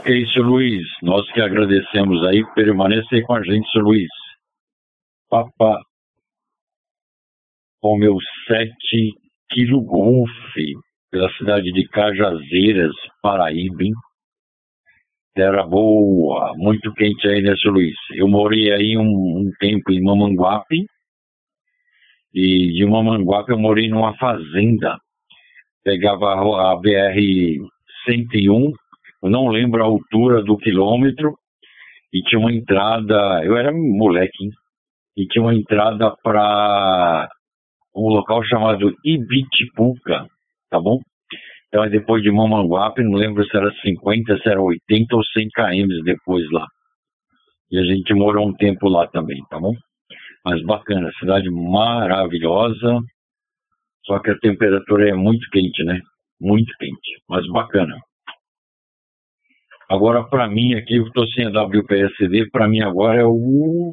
É isso, Luiz. Nós que agradecemos aí. Permaneça aí com a gente, Sr. Luiz. Papa Romeu 7 Kilo Golf, pela cidade de Cajazeiras, Paraíba, hein? Terra boa, muito quente aí, né, Sr. Luiz? Eu morei aí um tempo em Mamanguape, e de Mamanguape eu morei numa fazenda. Pegava a BR-101, eu não lembro a altura do quilômetro, e tinha uma entrada, eu era moleque, hein? E tinha uma entrada para um local chamado Ibitipuca, tá bom? Então, depois de Mamanguape, não lembro se era 50, se era 80 ou 100 km depois lá. E a gente morou um tempo lá também, tá bom? Mas bacana, cidade maravilhosa, só que a temperatura é muito quente, né? Muito quente, mas bacana. Agora, para mim aqui, eu estou sem a WPSD, para mim agora é o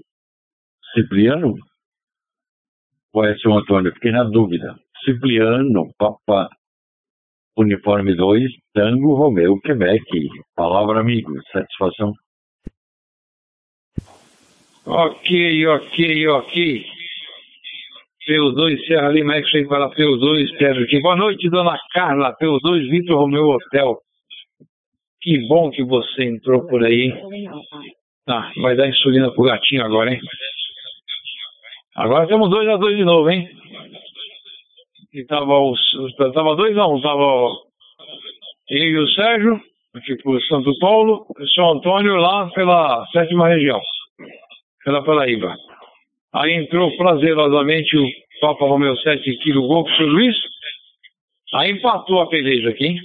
Cipriano? Ou é seu Antônio? Fiquei na dúvida. Cipriano, Papa Uniforme 2, Tango Romeu, Quebec. Palavra, amigo. Satisfação. Ok. P2, Serra Lima, é que chega para P2, Sérgio aqui. Boa noite, dona Carla. P2, Vitor Romeu Hotel. Que bom que você entrou por aí, hein? Ah, vai dar insulina pro gatinho agora, hein? Agora temos 2-2 de novo, hein? E tava 2-1, tava eu e o Sérgio, aqui por Santo Paulo, e o senhor Antônio lá pela sétima região, pela Paraíba. Aí entrou prazerosamente o Papa Romeu 7 Kilo Gol com o senhor Luiz, aí empatou a peleja aqui, hein?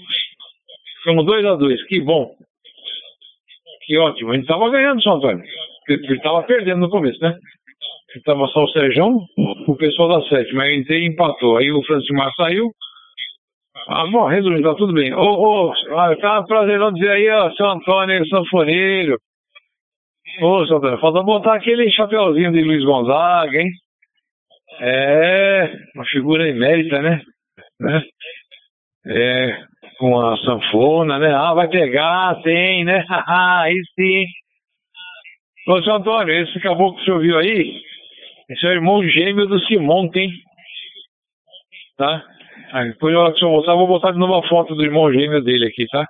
Ficamos 2-2, que bom. Que ótimo. A gente estava ganhando, São Antônio. Ele estava perdendo no começo, né? Ele estava só o Sérgio, o pessoal da sétima. Aí eu entrei e empatou. Aí o Francimar saiu. Ah, bom, resumindo, tá tudo bem. Tá prazer dizer aí, ó, São Antônio, o sanfoneiro. São Antônio, falta botar aquele chapeuzinho de Luiz Gonzaga, hein? É, uma figura emérita, né? É... com a sanfona, né? Ah, vai pegar, tem, né? Aí sim. Ô, seu Antônio, esse caboclo que o senhor viu aí, esse é o irmão gêmeo do Simão, hein? Tá? Aí, depois, na hora que o senhor voltar, eu vou botar de novo a foto do irmão gêmeo dele aqui, tá?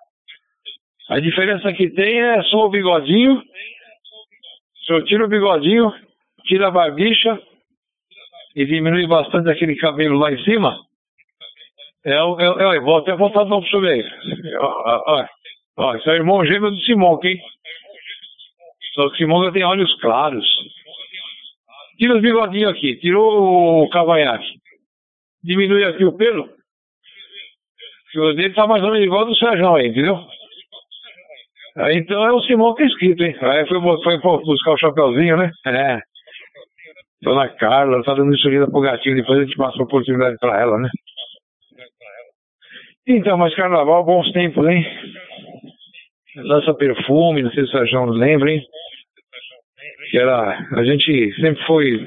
A diferença que tem é só o bigodinho. O senhor tira o bigodinho, tira a barbicha e diminui bastante aquele cabelo lá em cima. Eu vou até voltar de novo sobre isso. Olha, esse é o irmão gêmeo do Simão, hein? Só que o Simão já tem olhos claros. Tira os bigodinhos aqui, tirou o cavanhaque. Diminui aqui o pelo. O fio dele tá mais ou menos igual ao do Sérgio aí, entendeu? Então é o Simão que é escrito, hein? Aí foi buscar o chapeuzinho, né? É. Dona Carla tá dando insulina pro gatinho, depois a gente passa a oportunidade pra ela, né? Então, mas carnaval, bons tempos, hein? Lança perfume, não sei se o Sérgio lembra, hein? Que era... a gente sempre foi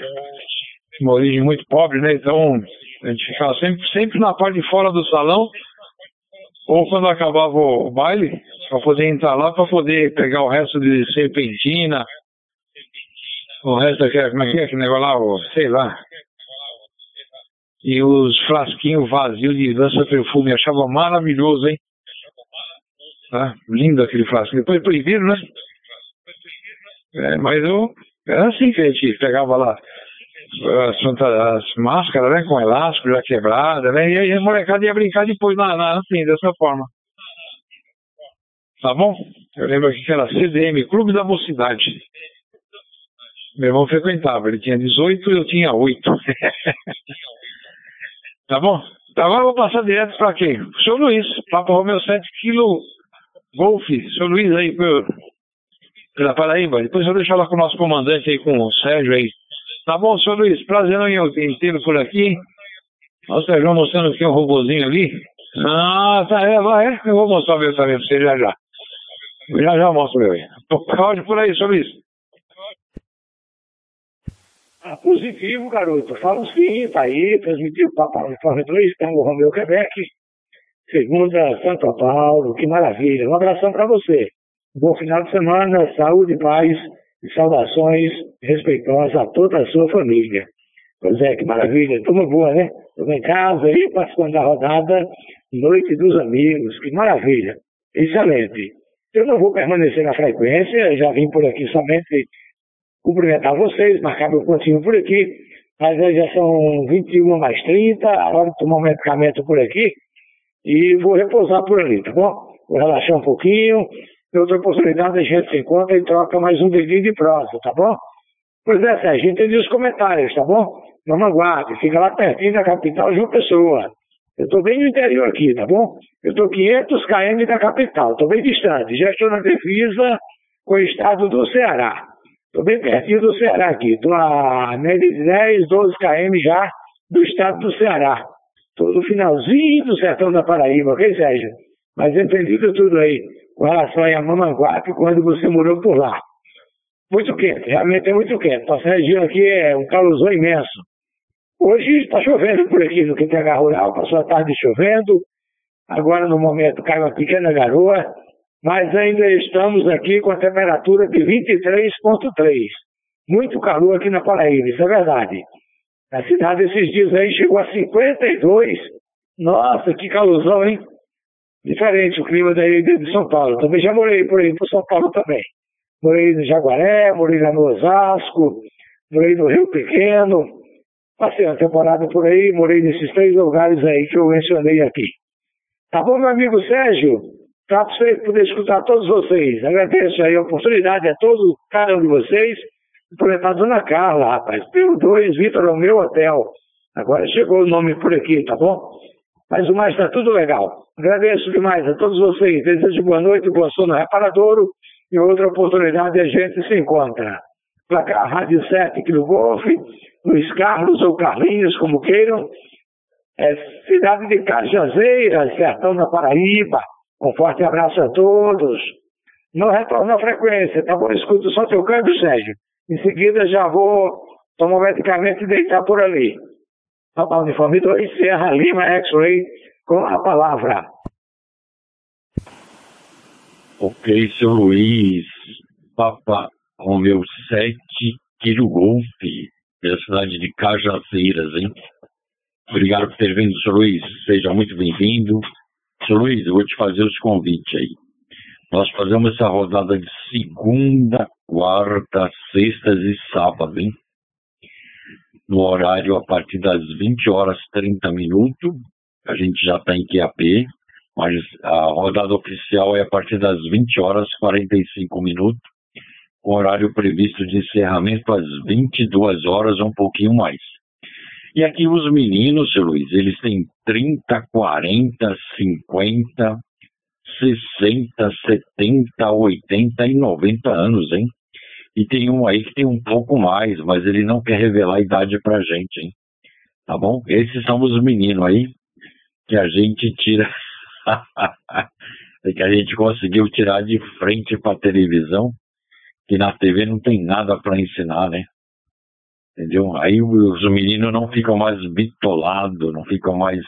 uma origem muito pobre, né? Então, a gente ficava sempre na parte de fora do salão, ou quando acabava o baile, para poder entrar lá, para poder pegar o resto de serpentina, o resto daquela... como é que é aquele negócio lá? Sei lá. E os frasquinhos vazios de lança-perfume, achava maravilhoso, hein? Tá? Lindo aquele frasquinho. Depois proibiram, né? É, mas eu... era assim que a gente pegava lá as máscaras, né? Com elástico já quebrada, né? E aí a molecada ia brincar depois, assim, dessa forma. Tá bom? Eu lembro que era CDM, Clube da Mocidade. Meu irmão frequentava, ele tinha 18 e eu tinha 8. Tá bom? Então agora eu vou passar direto para quem? O senhor Luiz, Papa Romeu 7 Kilo Golf. Seu Luiz aí pela Paraíba. Depois eu deixo lá com o nosso comandante aí, com o Sérgio aí. Tá bom, senhor Luiz? Prazer em tê-lo por aqui. Olha o Sérgio mostrando que é um robozinho ali. Ah, tá, eu vou mostrar o meu também pra você já já. Já já mostro o meu aí. Pode por aí, senhor Luiz. Ah, positivo, garoto. Fala sim, tá aí, transmitiu Papai Informe 2, Tango Romeu, Quebec. Segunda, Santo Paulo, que maravilha. Um abração pra você. Bom final de semana, saúde, paz e saudações respeitosas a toda a sua família. Pois é, que maravilha. Toma boa, né? Estou em casa aí, participando da rodada Noite dos Amigos. Que maravilha. Excelente. Eu não vou permanecer na frequência, já vim por aqui somente cumprimentar vocês, marcar meu pontinho por aqui. Mas já são 21h30, a hora de tomar um medicamento por aqui. E vou repousar por ali, tá bom? Vou relaxar um pouquinho. Em outra oportunidade, a gente se encontra e troca mais um dedinho de prosa, tá bom? Pois é, Sérgio, entendi os comentários, tá bom? Não aguarde, fica lá pertinho da capital de uma pessoa. Eu estou bem no interior aqui, tá bom? Eu estou 500 km da capital, estou bem distante. Já estou na divisa com o estado do Ceará. Estou bem pertinho do Ceará aqui. Estou a média de 10, 12 km já do estado do Ceará. Estou no finalzinho do sertão da Paraíba, ok, Sérgio? Mas entendido tudo aí, com relação aí a Mamanguape, quando você morou por lá. Muito quente, realmente é muito quente. Nossa região aqui é um calorzão imenso. Hoje está chovendo por aqui no Quintaga Rural, passou a tarde chovendo, agora no momento cai uma pequena garoa, mas ainda estamos aqui com a temperatura de 23,3. Muito calor aqui na Paraíba, isso é verdade. A cidade esses dias aí chegou a 52. Nossa, que calorzão, hein? Diferente o clima daí de São Paulo. Também já morei por aí, por São Paulo também. Morei no Jaguaré, morei lá no Osasco, morei no Rio Pequeno, passei uma temporada por aí, morei nesses três lugares aí que eu mencionei aqui. Tá bom, meu amigo Sérgio? Trato feito poder escutar todos vocês. Agradeço aí a oportunidade a todos, cada um de vocês. Aproveitar a Dona Carla, rapaz. Pelo 2, Vitor, ao meu hotel. Agora chegou o nome por aqui, tá bom? Mas o mais tá tudo legal. Agradeço demais a todos vocês. Desejo boa noite, boa sono reparadouro. Em outra oportunidade a gente se encontra. Pra cá, Rádio 7 Kilo Golf, Luiz Carlos ou Carlinhos, como queiram. É cidade de Cajazeiras, sertão da Paraíba. Um forte abraço a todos. Não retorno à frequência, tá bom? Escuto só teu câmbio, Sérgio. Em seguida já vou tomar um medicamento e deitar por ali. Papai Uniforme 2, Serra Lima X-Ray, com a palavra. Ok, seu Luiz, Papa Romeu 7, Quiro Golf, da cidade de Cajazeiras, hein? Obrigado por ter vindo, seu Luiz, seja muito bem-vindo. Seu Luiz, eu vou te fazer os convites aí. Nós fazemos essa rodada de segunda, quarta, sextas e sábado, hein? No horário, a partir das 20h30, a gente já está em QAP. Mas a rodada oficial é a partir das 20h45, com horário previsto de encerramento às 22h, um pouquinho mais. E aqui os meninos, seu Luiz, eles têm 30, 40, 50, 60, 70, 80 e 90 anos, hein? E tem um aí que tem um pouco mais, mas ele não quer revelar a idade pra gente, hein? Tá bom? Esses são os meninos aí que a gente tira... que a gente conseguiu tirar de frente para a televisão, que na TV não tem nada para ensinar, né? Entendeu? Aí os meninos não ficam mais bitolados, não ficam mais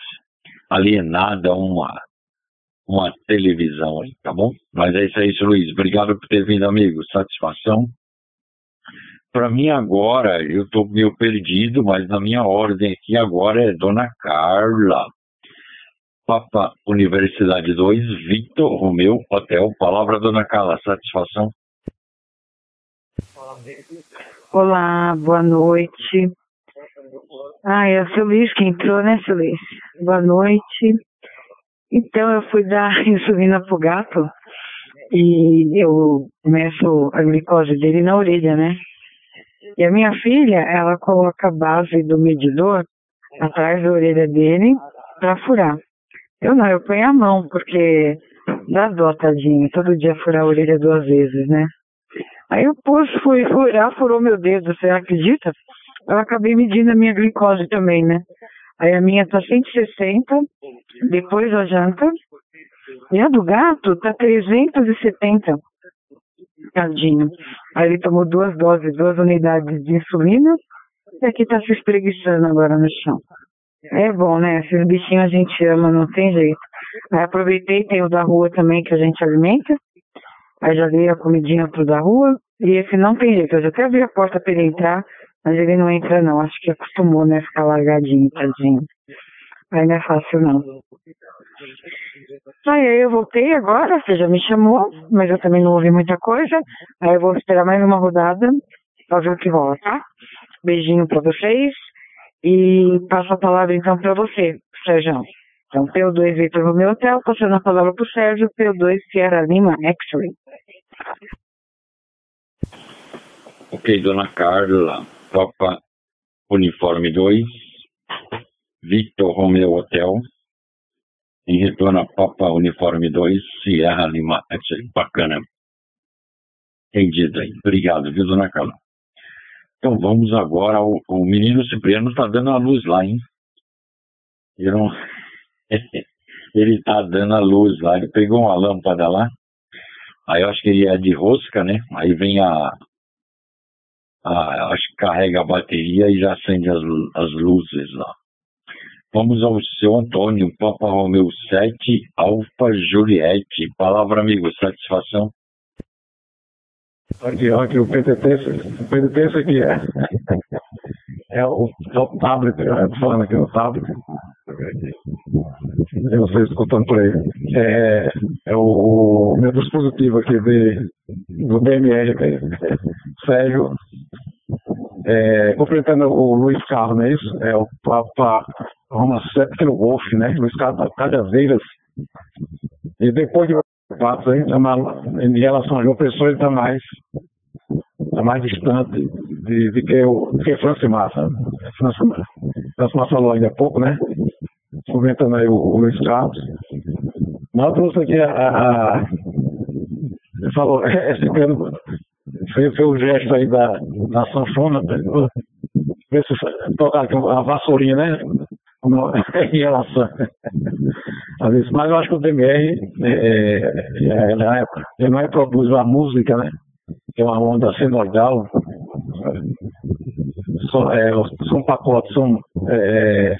alienados a uma televisão, aí, tá bom? Mas é isso aí, Luiz. Obrigado por ter vindo, amigo. Satisfação. Para mim agora, eu estou meio perdido, mas na minha ordem aqui agora é Dona Carla. Papa Universidade 2, Vitor Romeu Hotel. Palavra, Dona Carla, satisfação. Olá, boa noite. Ah, é o seu Luiz que entrou, né, seu Luiz? Boa noite. Então, eu fui dar insulina pro gato e eu começo a glicose dele na orelha, né? E a minha filha, ela coloca a base do medidor atrás da orelha dele pra furar. Eu não, eu ponho a mão, porque dá dó, tadinho, todo dia furar a orelha 2 vezes, né? Aí eu pus, fui furar, furou meu dedo, você acredita? Eu acabei medindo a minha glicose também, né? Aí a minha tá 160, depois da janta, e a do gato tá 370, tadinho. Aí ele tomou 2 doses, 2 unidades de insulina, e aqui tá se espreguiçando agora no chão. É bom, né? Esses bichinhos a gente ama, não tem jeito. Aí aproveitei, tem o da rua também que a gente alimenta. Aí já dei a comidinha pro da rua. E esse não tem jeito. Eu já até abri a porta pra ele entrar, mas ele não entra não. Acho que acostumou, né? Ficar largadinho, tadinho. Aí não é fácil, não. Aí eu voltei agora, você já me chamou, mas eu também não ouvi muita coisa. Aí eu vou esperar mais uma rodada pra ver o que rola, tá? Beijinho pra vocês. E passo a palavra então para você, Sérgio. Então, P2 Vitor Romeu Hotel, passando a palavra para o Sérgio, P2 Sierra Lima, X-Ray. Ok, dona Carla, Papa Uniforme 2, Vitor Romeu Hotel, em retorno a Papa Uniforme 2, Sierra Lima, X-Ray. Bacana. Entendido aí. Obrigado, viu, dona Carla? Então vamos agora, o menino Cipriano está dando a luz lá, hein? Ele está dando a luz lá, ele pegou uma lâmpada lá, aí eu acho que ele é de rosca, né? Aí vem acho que carrega a bateria e já acende as luzes lá. Vamos ao seu Antônio, Papa Romeu 7, Alfa Juliette. Palavra, amigo, satisfação. Aqui, o PTT aqui é o tablet, falando aqui no tablet, eu não sei se contando por aí, é o meu dispositivo aqui do DMR, Sérgio, completando o Luiz Carlos, não é isso? É o Papa Roma 7 pelo Wolf, né? Luiz Carlos Cajazeiras, e depois de em relação às opressões, está mais distante do que França Massa. França Massa falou ainda há pouco, né? Comentando aí o Luiz Carlos. Mas eu trouxe aqui falou, fez o gesto aí da sanfona, tocar aqui a vassourinha, né? Em relação a isso, mas eu acho que o DMR ele não reproduz uma música, né? Que é uma onda senoidal, são pacotes, são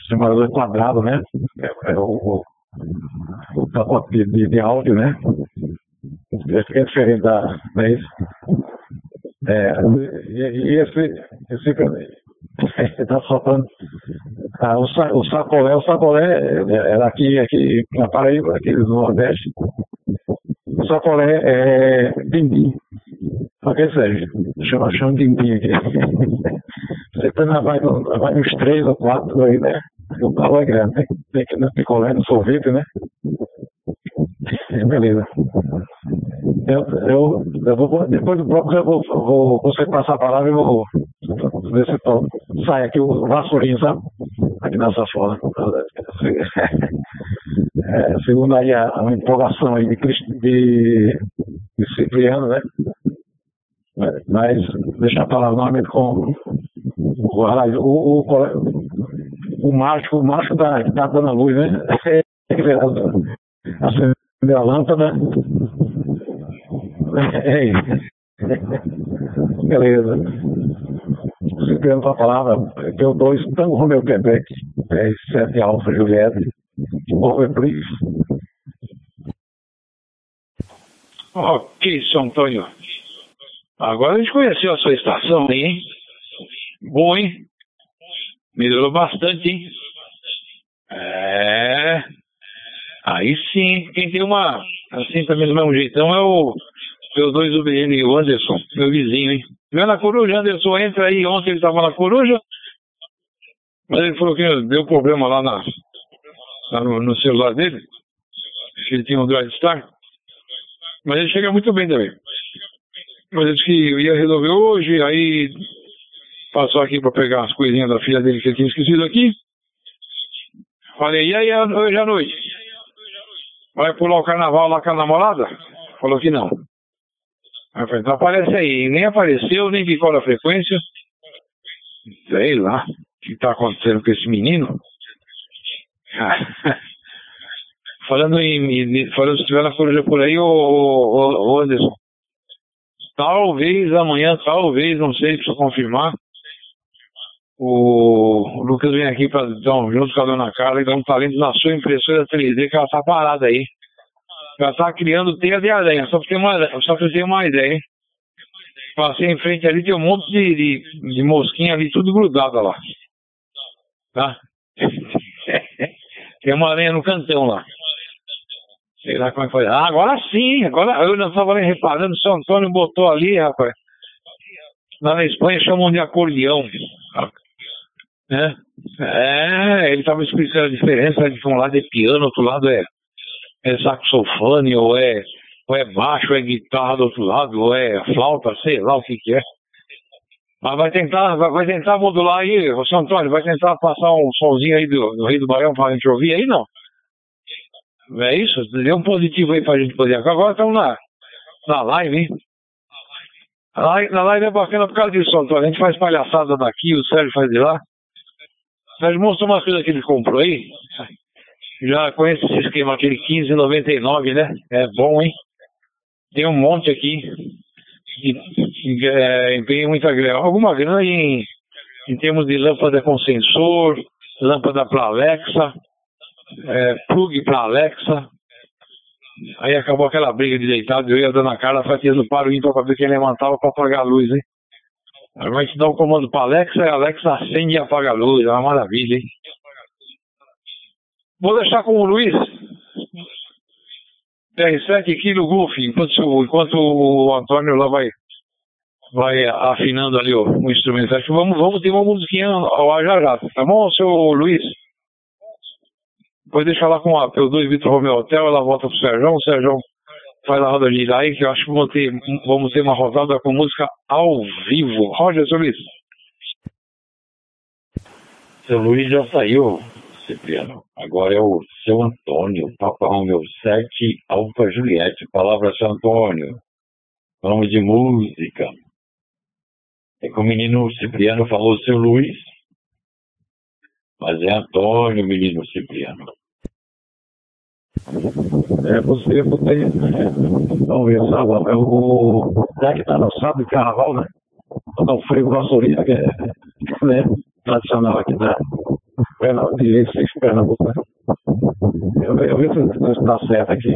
chamados quadrados, né? O pacote de áudio, né? É diferente da isso. Esse está soprando. O sacolé, era aqui na Paraíba, aqui do Nordeste. O sacolé é dindim. Só que Sérgio, chama dindim aqui. Você vai uns 3 ou 4 aí, né? O calor é grande, né? Tem aqui no picolé, no sorvete, né? Beleza. Eu vou, depois do bloco eu vou conseguir passar a palavra e vou ver se sai aqui o vassourinho, sabe? Aqui nessa fora. Segundo aí a empolgação aí de Cipriano, né? Mas deixar a palavra novamente com o mágico tá dando a luz, né? Acendeu a lâmpada. Ei. Beleza. Cipriano para a palavra, P2, Tango Romeu Quebec, 7 Alfa Juliette, over please. Ok, São Antônio. Agora a gente conheceu a sua estação aí, hein? Boa, hein? Melhorou bastante, hein? É. Aí sim, quem tem uma. Assim também do mesmo jeitão é o P2 UBN e o Anderson, meu vizinho, hein? Vem na Coruja, Anderson, entra aí. Ontem ele estava na Coruja, mas ele falou que deu problema lá no celular dele, que ele tinha um Drive Star. Mas ele chega muito bem também. Mas ele disse que eu ia resolver hoje, aí passou aqui para pegar as coisinhas da filha dele que ele tinha esquecido aqui. Falei, e aí hoje à noite? Vai pular o carnaval lá com a namorada? Falou que não. Aí eu falei, então aparece aí. Nem apareceu, nem ficou na frequência. Sei lá o que está acontecendo com esse menino. Falando se tiver na coruja por aí, ô Anderson, talvez amanhã, talvez, não sei, preciso confirmar. O Lucas vem aqui para dar um junto com a dona Carla e dar um talento na sua impressora 3D, que ela tá parada aí. Ela tá criando teia de aranha, só para você ter uma ideia, hein? Passei em frente ali, tem um monte de mosquinha ali, tudo grudada lá. Tá? Tem uma aranha no cantão lá. Sei lá como é que foi. Ah, agora sim, agora eu não estava nem reparando, o São Antônio botou ali, rapaz. Lá na Espanha chamam de acordeão. Né? É, ele estava explicando a diferença de um lado é piano, outro lado é saxofone, ou é baixo, ou é guitarra do outro lado, ou é flauta, sei lá o que é. Mas vai tentar modular aí, você Antônio, vai tentar passar um solzinho aí do Rei do Baião para a gente ouvir aí, não? É isso? Deu um positivo aí pra gente poder. Agora estamos na live, hein? Na live é bacana por causa disso, Antônio. A gente faz palhaçada daqui, o Sérgio faz de lá. O Sérgio mostrou uma coisa que ele comprou aí. Já conhece esse esquema, aquele 15,99, né? É bom, hein? Tem um monte aqui. Empenhei muita grana. Alguma grana em termos de lâmpada com sensor, lâmpada para Alexa, plug para Alexa. Aí acabou aquela briga de deitado, eu e a dona Carla fatiando para o ímpar para ver quem levantava para apagar a luz, hein? Agora a gente dá um comando para Alexa e a Alexa acende e apaga a luz, é uma maravilha, hein? Vou deixar com o Luiz, TR7 Kilo Golf, enquanto o Antônio lá vai afinando ali o instrumento. Acho que vamos ter uma musiquinha ao ar já, tá bom, seu Luiz? Depois deixa lá com a P2 Vitor Romeu Hotel, ela volta pro Sérgio. O Sérgio faz a roda de gira aí, que eu acho que vamos ter uma rodada com música ao vivo. Roger, seu Luiz. Seu Luiz já saiu, Cipriano. Agora é o seu Antônio, Papa Romeu 7, Alfa Juliette. Palavra seu Antônio. Vamos de música. É que o menino Cipriano falou seu Luiz, mas é Antônio, menino Cipriano. É, você tem. Vamos ver, sabe? É o Zé que tá no sábado de carnaval, né? Tá o freio vassourinha, que é, né? Tradicional aqui, né? Direito, seis Pernambuco, né? Eu vi se tá certo aqui.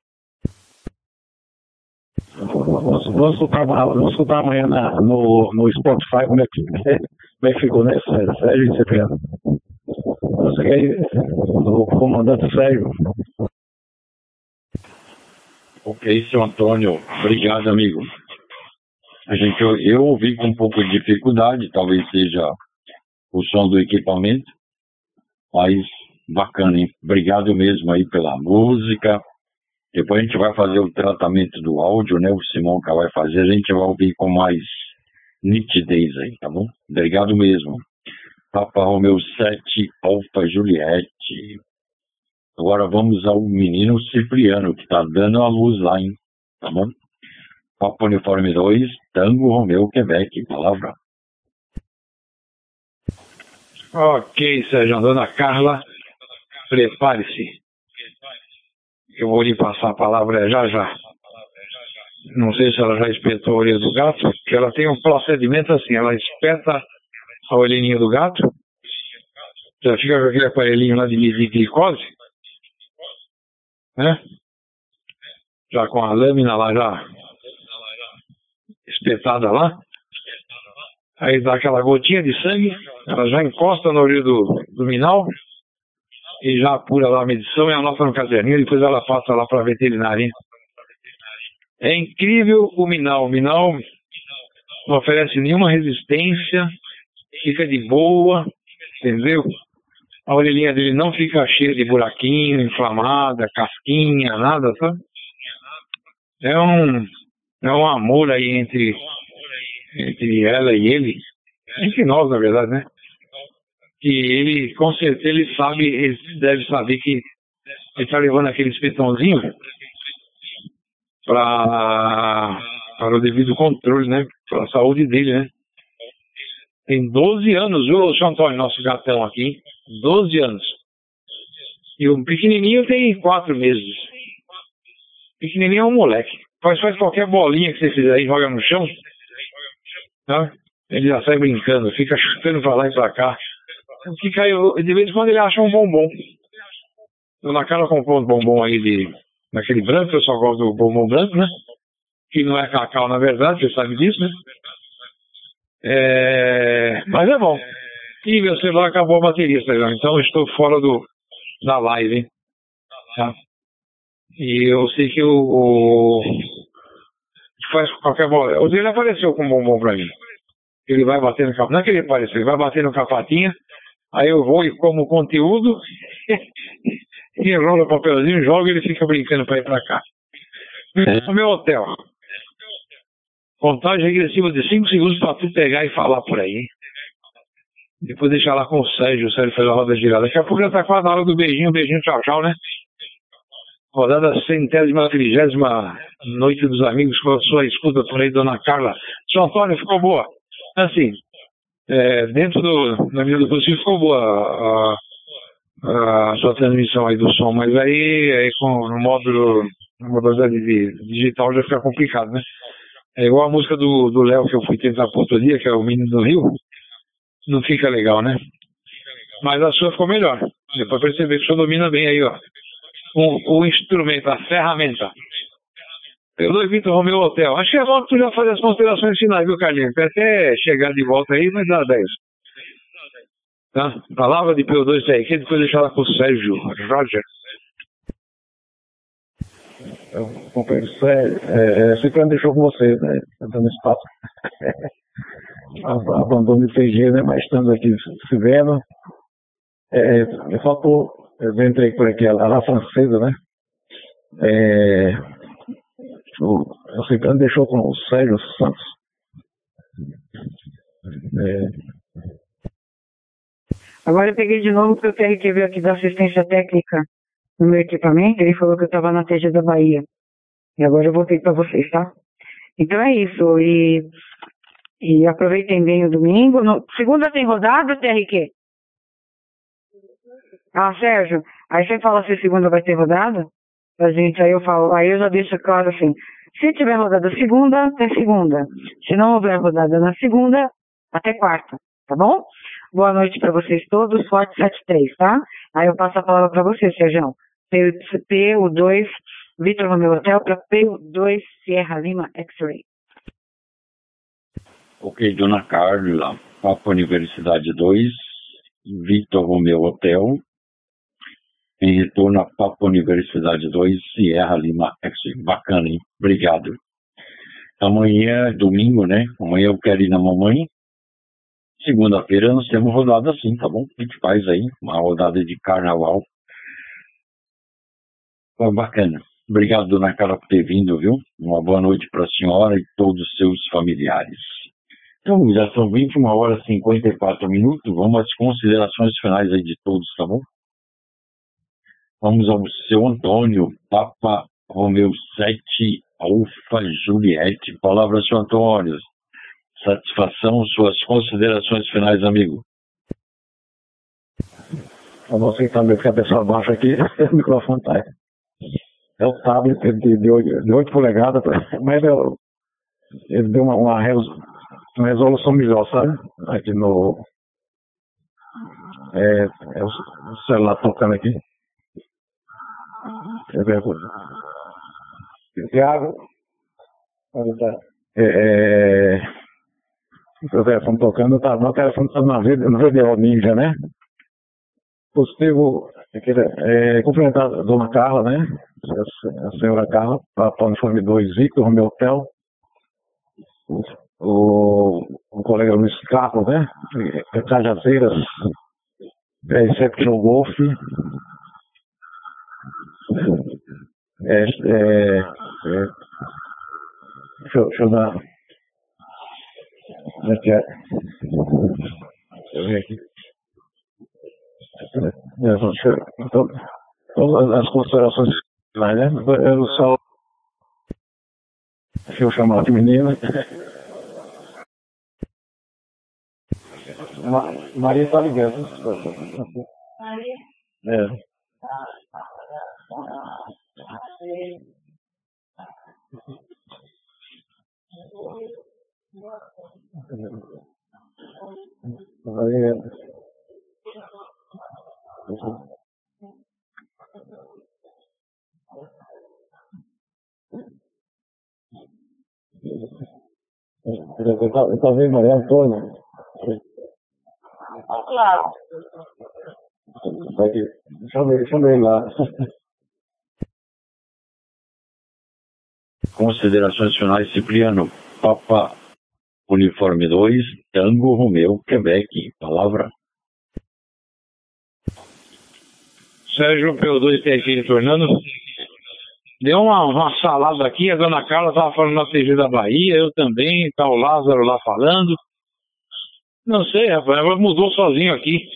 Vamos escutar amanhã no Spotify como é que ficou, né, Sérgio? Você pega. Você quer o comandante Sérgio? Ok, seu Antônio. Obrigado, amigo. Eu ouvi com um pouco de dificuldade, talvez seja o som do equipamento, mas bacana, hein? Obrigado mesmo aí pela música. Depois a gente vai fazer o tratamento do áudio, né? O Simonca vai fazer, a gente vai ouvir com mais nitidez aí, tá bom? Obrigado mesmo. Papa Romeu 7, Alfa Juliette. Agora vamos ao menino Cipriano, que tá dando a luz lá, hein? Tá bom? Papa Uniforme 2, Tango Romeu, Quebec. Palavra. Ok, Sérgio. Dona Carla, prepare-se. Eu vou lhe passar a palavra já já. Não sei se ela já espetou a orelha do gato, porque ela tem um procedimento assim, ela espeta a orelhinha do gato, já fica com aquele aparelhinho lá de medir glicose, né? Já com a lâmina lá já espetada lá, aí dá aquela gotinha de sangue, ela já encosta na orelha do minal e já apura lá a medição e anota no caderninho, depois ela passa lá para a veterinária, hein? É incrível o Minal. O Minal não oferece nenhuma resistência, fica de boa, entendeu? A orelhinha dele não fica cheia de buraquinho, inflamada, casquinha, nada, sabe? É um amor aí entre ela e ele, entre nós, na verdade, né? Que ele, com certeza, ele deve saber que ele está levando aquele espetãozinho para o devido controle, né? Para a saúde dele, né? Tem 12 anos, viu, o senhor Antônio, nosso gatão aqui, hein? 12 anos. E o pequenininho tem 4 meses. Pequenininho é um moleque. Faz qualquer bolinha que você fizer aí, joga no chão, tá? Ele já sai brincando, fica chutando para lá e para cá. Que caiu, de vez em quando ele acha um bombom. Dona Carla comprou um bombom aí daquele branco, eu só gosto do bombom branco, né? Que não é cacau, na verdade, você sabe disso, né? Mas é bom. E meu celular acabou a bateria, então eu estou fora da live, hein? Tá? E eu sei que o faz qualquer bola. O dele apareceu com um bombom pra mim. Ele vai bater no capatinha. Não é que ele apareceu, ele vai bater no capatinha. Aí eu vou e como conteúdo, e enrola o papelzinho, joga e ele fica brincando para ir para cá. No meu hotel. Contagem regressiva de 5 segundos para tu pegar e falar por aí. Depois deixar lá com o Sérgio faz a roda girada. Daqui a pouco já tá quase na hora do beijinho, tchau, tchau, né? Rodada 130ª Noite dos Amigos com a sua escuta por aí, Dona Carla. Seu Antônio, ficou boa? Assim, dentro da medida do possível ficou boa a sua transmissão aí do som, mas aí com o módulo, na modalidade digital já fica complicado, né? É igual a música do Léo que eu fui tentar por outro dia, que é o Menino do Rio, não fica legal, né? Mas a sua ficou melhor, deu pra perceber que o senhor domina bem aí, ó. O instrumento, a ferramenta. Pelo Vitor Romeu Hotel. Acho que é bom que tu já faz as considerações finais, viu, Carlinhos? Até chegar de volta aí, mas dá 10. Tá? Palavra de P2 aí, que depois deixar lá com o Sérgio Roger. O companheiro Sérgio sempre deixou com vocês, né? Dando espaço. Abandono de TG, né? Mas estamos aqui se vendo. Me faltou. Eu entrei por aqui, a francesa, né? Eu sei que ela deixou com o Sérgio Santos. Agora eu peguei de novo porque o TRQ veio aqui da assistência técnica no meu equipamento. Ele falou que eu estava na TG da Bahia. E agora eu voltei para vocês, tá? Então é isso. E aproveitem bem o domingo. Segunda tem rodada, TRQ? Ah, Sérgio, aí você fala se segunda vai ter rodada? Pra gente, aí eu falo, aí eu já deixo claro assim, se tiver rodada segunda, tem segunda. Se não houver rodada na segunda, até quarta, tá bom? Boa noite pra vocês todos, forte 73, tá? Aí eu passo a palavra pra você, Sérgio. PU2, Vitor Romeu Hotel, pra PU2, Sierra Lima X-Ray. Ok, Dona Carla, Papo Universidade 2, Vitor Romeu Hotel. Em retorno a Papo Universidade 2, Sierra Lima. Bacana, hein? Obrigado. Amanhã, domingo, né? Amanhã eu quero ir na mamãe. Segunda-feira nós temos rodada sim, tá bom? A gente faz aí uma rodada de carnaval. Foi bacana. Obrigado, Dona Carla, por ter vindo, viu? Uma boa noite para a senhora e todos os seus familiares. Então, já são 21h54. Vamos às considerações finais aí de todos, tá bom? Vamos ao seu Antônio, Papa Romeu 7, Alfa Juliette. Palavra, seu Antônio. Satisfação, suas considerações finais, amigo. Eu não sei também porque a pessoa baixa aqui, o microfone tá aí. É um tablet de 8 polegadas, mas ele deu uma resolução melhor, sabe? Aqui no... É o celular tocando aqui. Tiago, o telefone tocando, o telefone está no VDO Ninja, né? Positivo, cumprimentar a dona Carla, né? A senhora Carla, para o uniforme 2 Victor, o meu hotel. O colega Luiz Carlos, né? Cajazeiras, sempre no golfe. Deixa eu dar. Deixa eu ver aqui. Todas as considerações, né? Eu só. Deixa eu chamar de menina. Maria está ligando. Maria? É. Está vendo, Maria Antônia? Claro. Deixa eu ver lá. Considerações finais, Cipriano. Papa, uniforme 2, Tango Romeu, Quebec. Palavra. Sérgio P2 TG retornando. Deu uma salada aqui, a dona Carla estava falando na TG da Bahia, eu também, está o Lázaro lá falando. Não sei, rapaz, ela mudou sozinho aqui.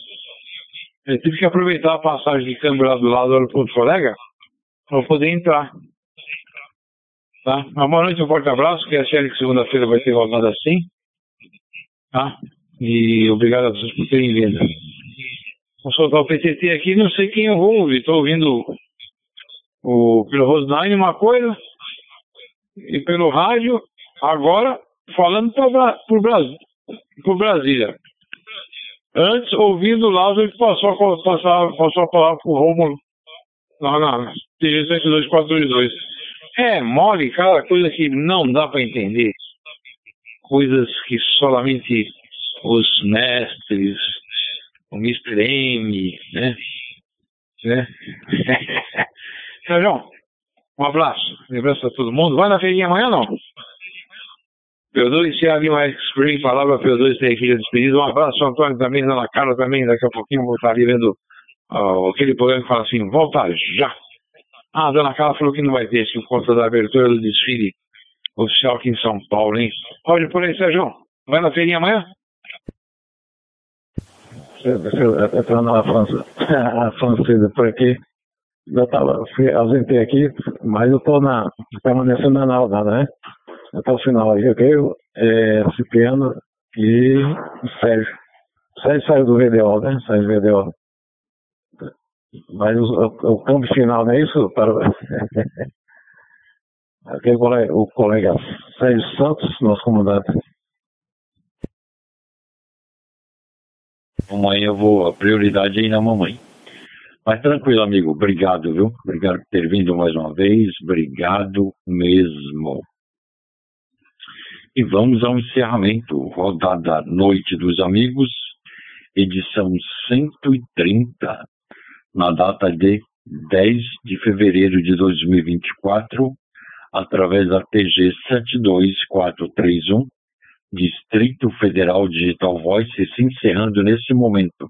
Eu tive que aproveitar a passagem de câmbio lá do lado do outro colega para poder entrar. Tá? Uma boa noite, um forte abraço, que a série de segunda-feira vai ser rodada assim. Tá? E obrigado a vocês por terem vindo. Vou soltar o PTT aqui, não sei quem eu vou ouvir. Estou ouvindo pelo Rosnine uma coisa e pelo rádio, agora falando para o Brasil. Por Brasília. Antes, ouvindo o Lázaro, que passou a palavra pro Rômulo lá na TG 72432. É mole, cara, coisa que não dá para entender. Coisas que solamente os mestres, o Mr. M, né? Sérgio, um abraço. Lembrança a todo mundo. Vai na feirinha amanhã, não? P2, se ali mais Spring, palavra P2, tem filha despedida. Um abraço, Antônio, também, Dona Carla, também. Daqui a pouquinho eu vou estar ali vendo aquele programa que fala assim, volta já. Ah, a Dona Carla falou que não vai ter isso por conta da abertura do desfile oficial aqui em São Paulo, hein? Olha por aí, Sérgio. Vai na feirinha amanhã? Eu estou na França, a francesa por aqui. Eu ausentei aqui, mas eu estou permanecendo na rodada, né? Até o final aí, ok? Cipriano e Sérgio. Sérgio saiu do VDO, né? Saiu do VDO. Mas o câmbio final, não é isso? Aquele colega Sérgio Santos, nosso comandante. Amanhã eu vou, a prioridade aí na mamãe. Mas tranquilo, amigo. Obrigado, viu? Obrigado por ter vindo mais uma vez. Obrigado mesmo. E vamos ao encerramento, rodada Noite dos Amigos, edição 130, na data de 10 de fevereiro de 2024, através da TG 72431, Distrito Federal Digital Voice, se encerrando nesse momento.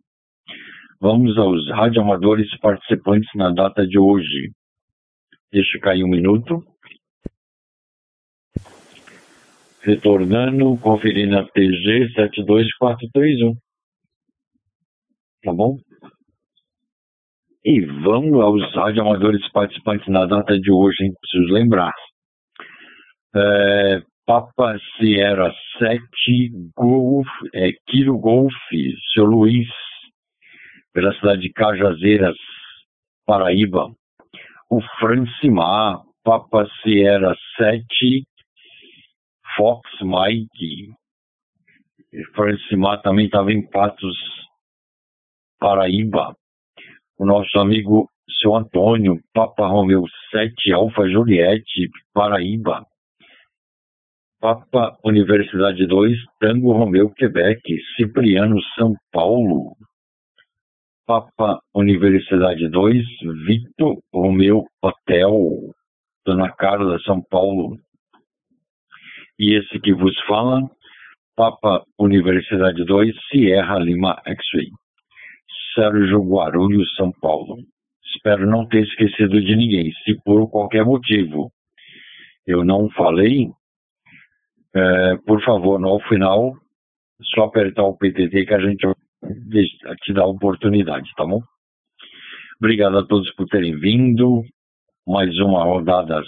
Vamos aos radioamadores participantes na data de hoje. Deixa cair um minuto. Retornando, conferindo a TG 72431. Tá bom? E vamos aos radioamadores participantes na data de hoje, hein? Preciso lembrar. Papa Sierra 7, Kilo Golf, seu Luiz, pela cidade de Cajazeiras, Paraíba. o Francimar, Papa Sierra 7, Fox Mike. Francimar também estava em Patos, Paraíba. O nosso amigo seu Antônio, Papa Romeu 7, Alfa Juliette, Paraíba. Papa Universidade 2, Tango Romeu, Quebec. Cipriano, São Paulo. Papa Universidade 2, Victor Romeu Hotel, Dona Carla, São Paulo. E esse que vos fala, Papa Universidade 2, Sierra Lima X-Ray, Sérgio Guarulhos, São Paulo. Espero não ter esquecido de ninguém. Se por qualquer motivo eu não falei, por favor, no final, só apertar o PTT que a gente te dá a oportunidade, tá bom? Obrigado a todos por terem vindo. Mais uma rodada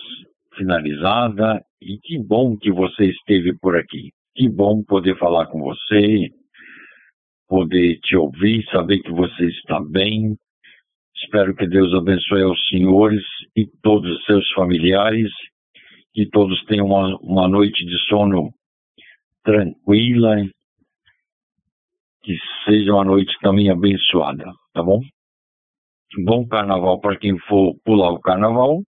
finalizada. E que bom que você esteve por aqui. Que bom poder falar com você, poder te ouvir, saber que você está bem. Espero que Deus abençoe aos senhores e todos os seus familiares. Que todos tenham uma noite de sono tranquila, que seja uma noite também abençoada, tá bom? Bom carnaval para quem for pular o carnaval,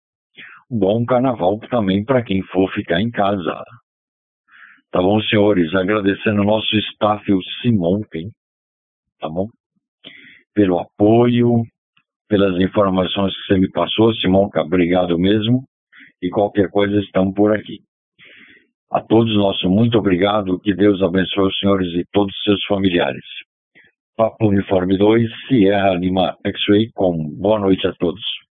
bom carnaval também para quem for ficar em casa. Tá bom, senhores? Agradecendo o nosso staff, o Simonca, tá bom? Pelo apoio, pelas informações que você me passou, Simonca, obrigado mesmo. E qualquer coisa, estamos por aqui. A todos, nosso muito obrigado. Que Deus abençoe os senhores e todos os seus familiares. Papo Uniforme 2, Sierra Lima X-Ray, com boa noite a todos.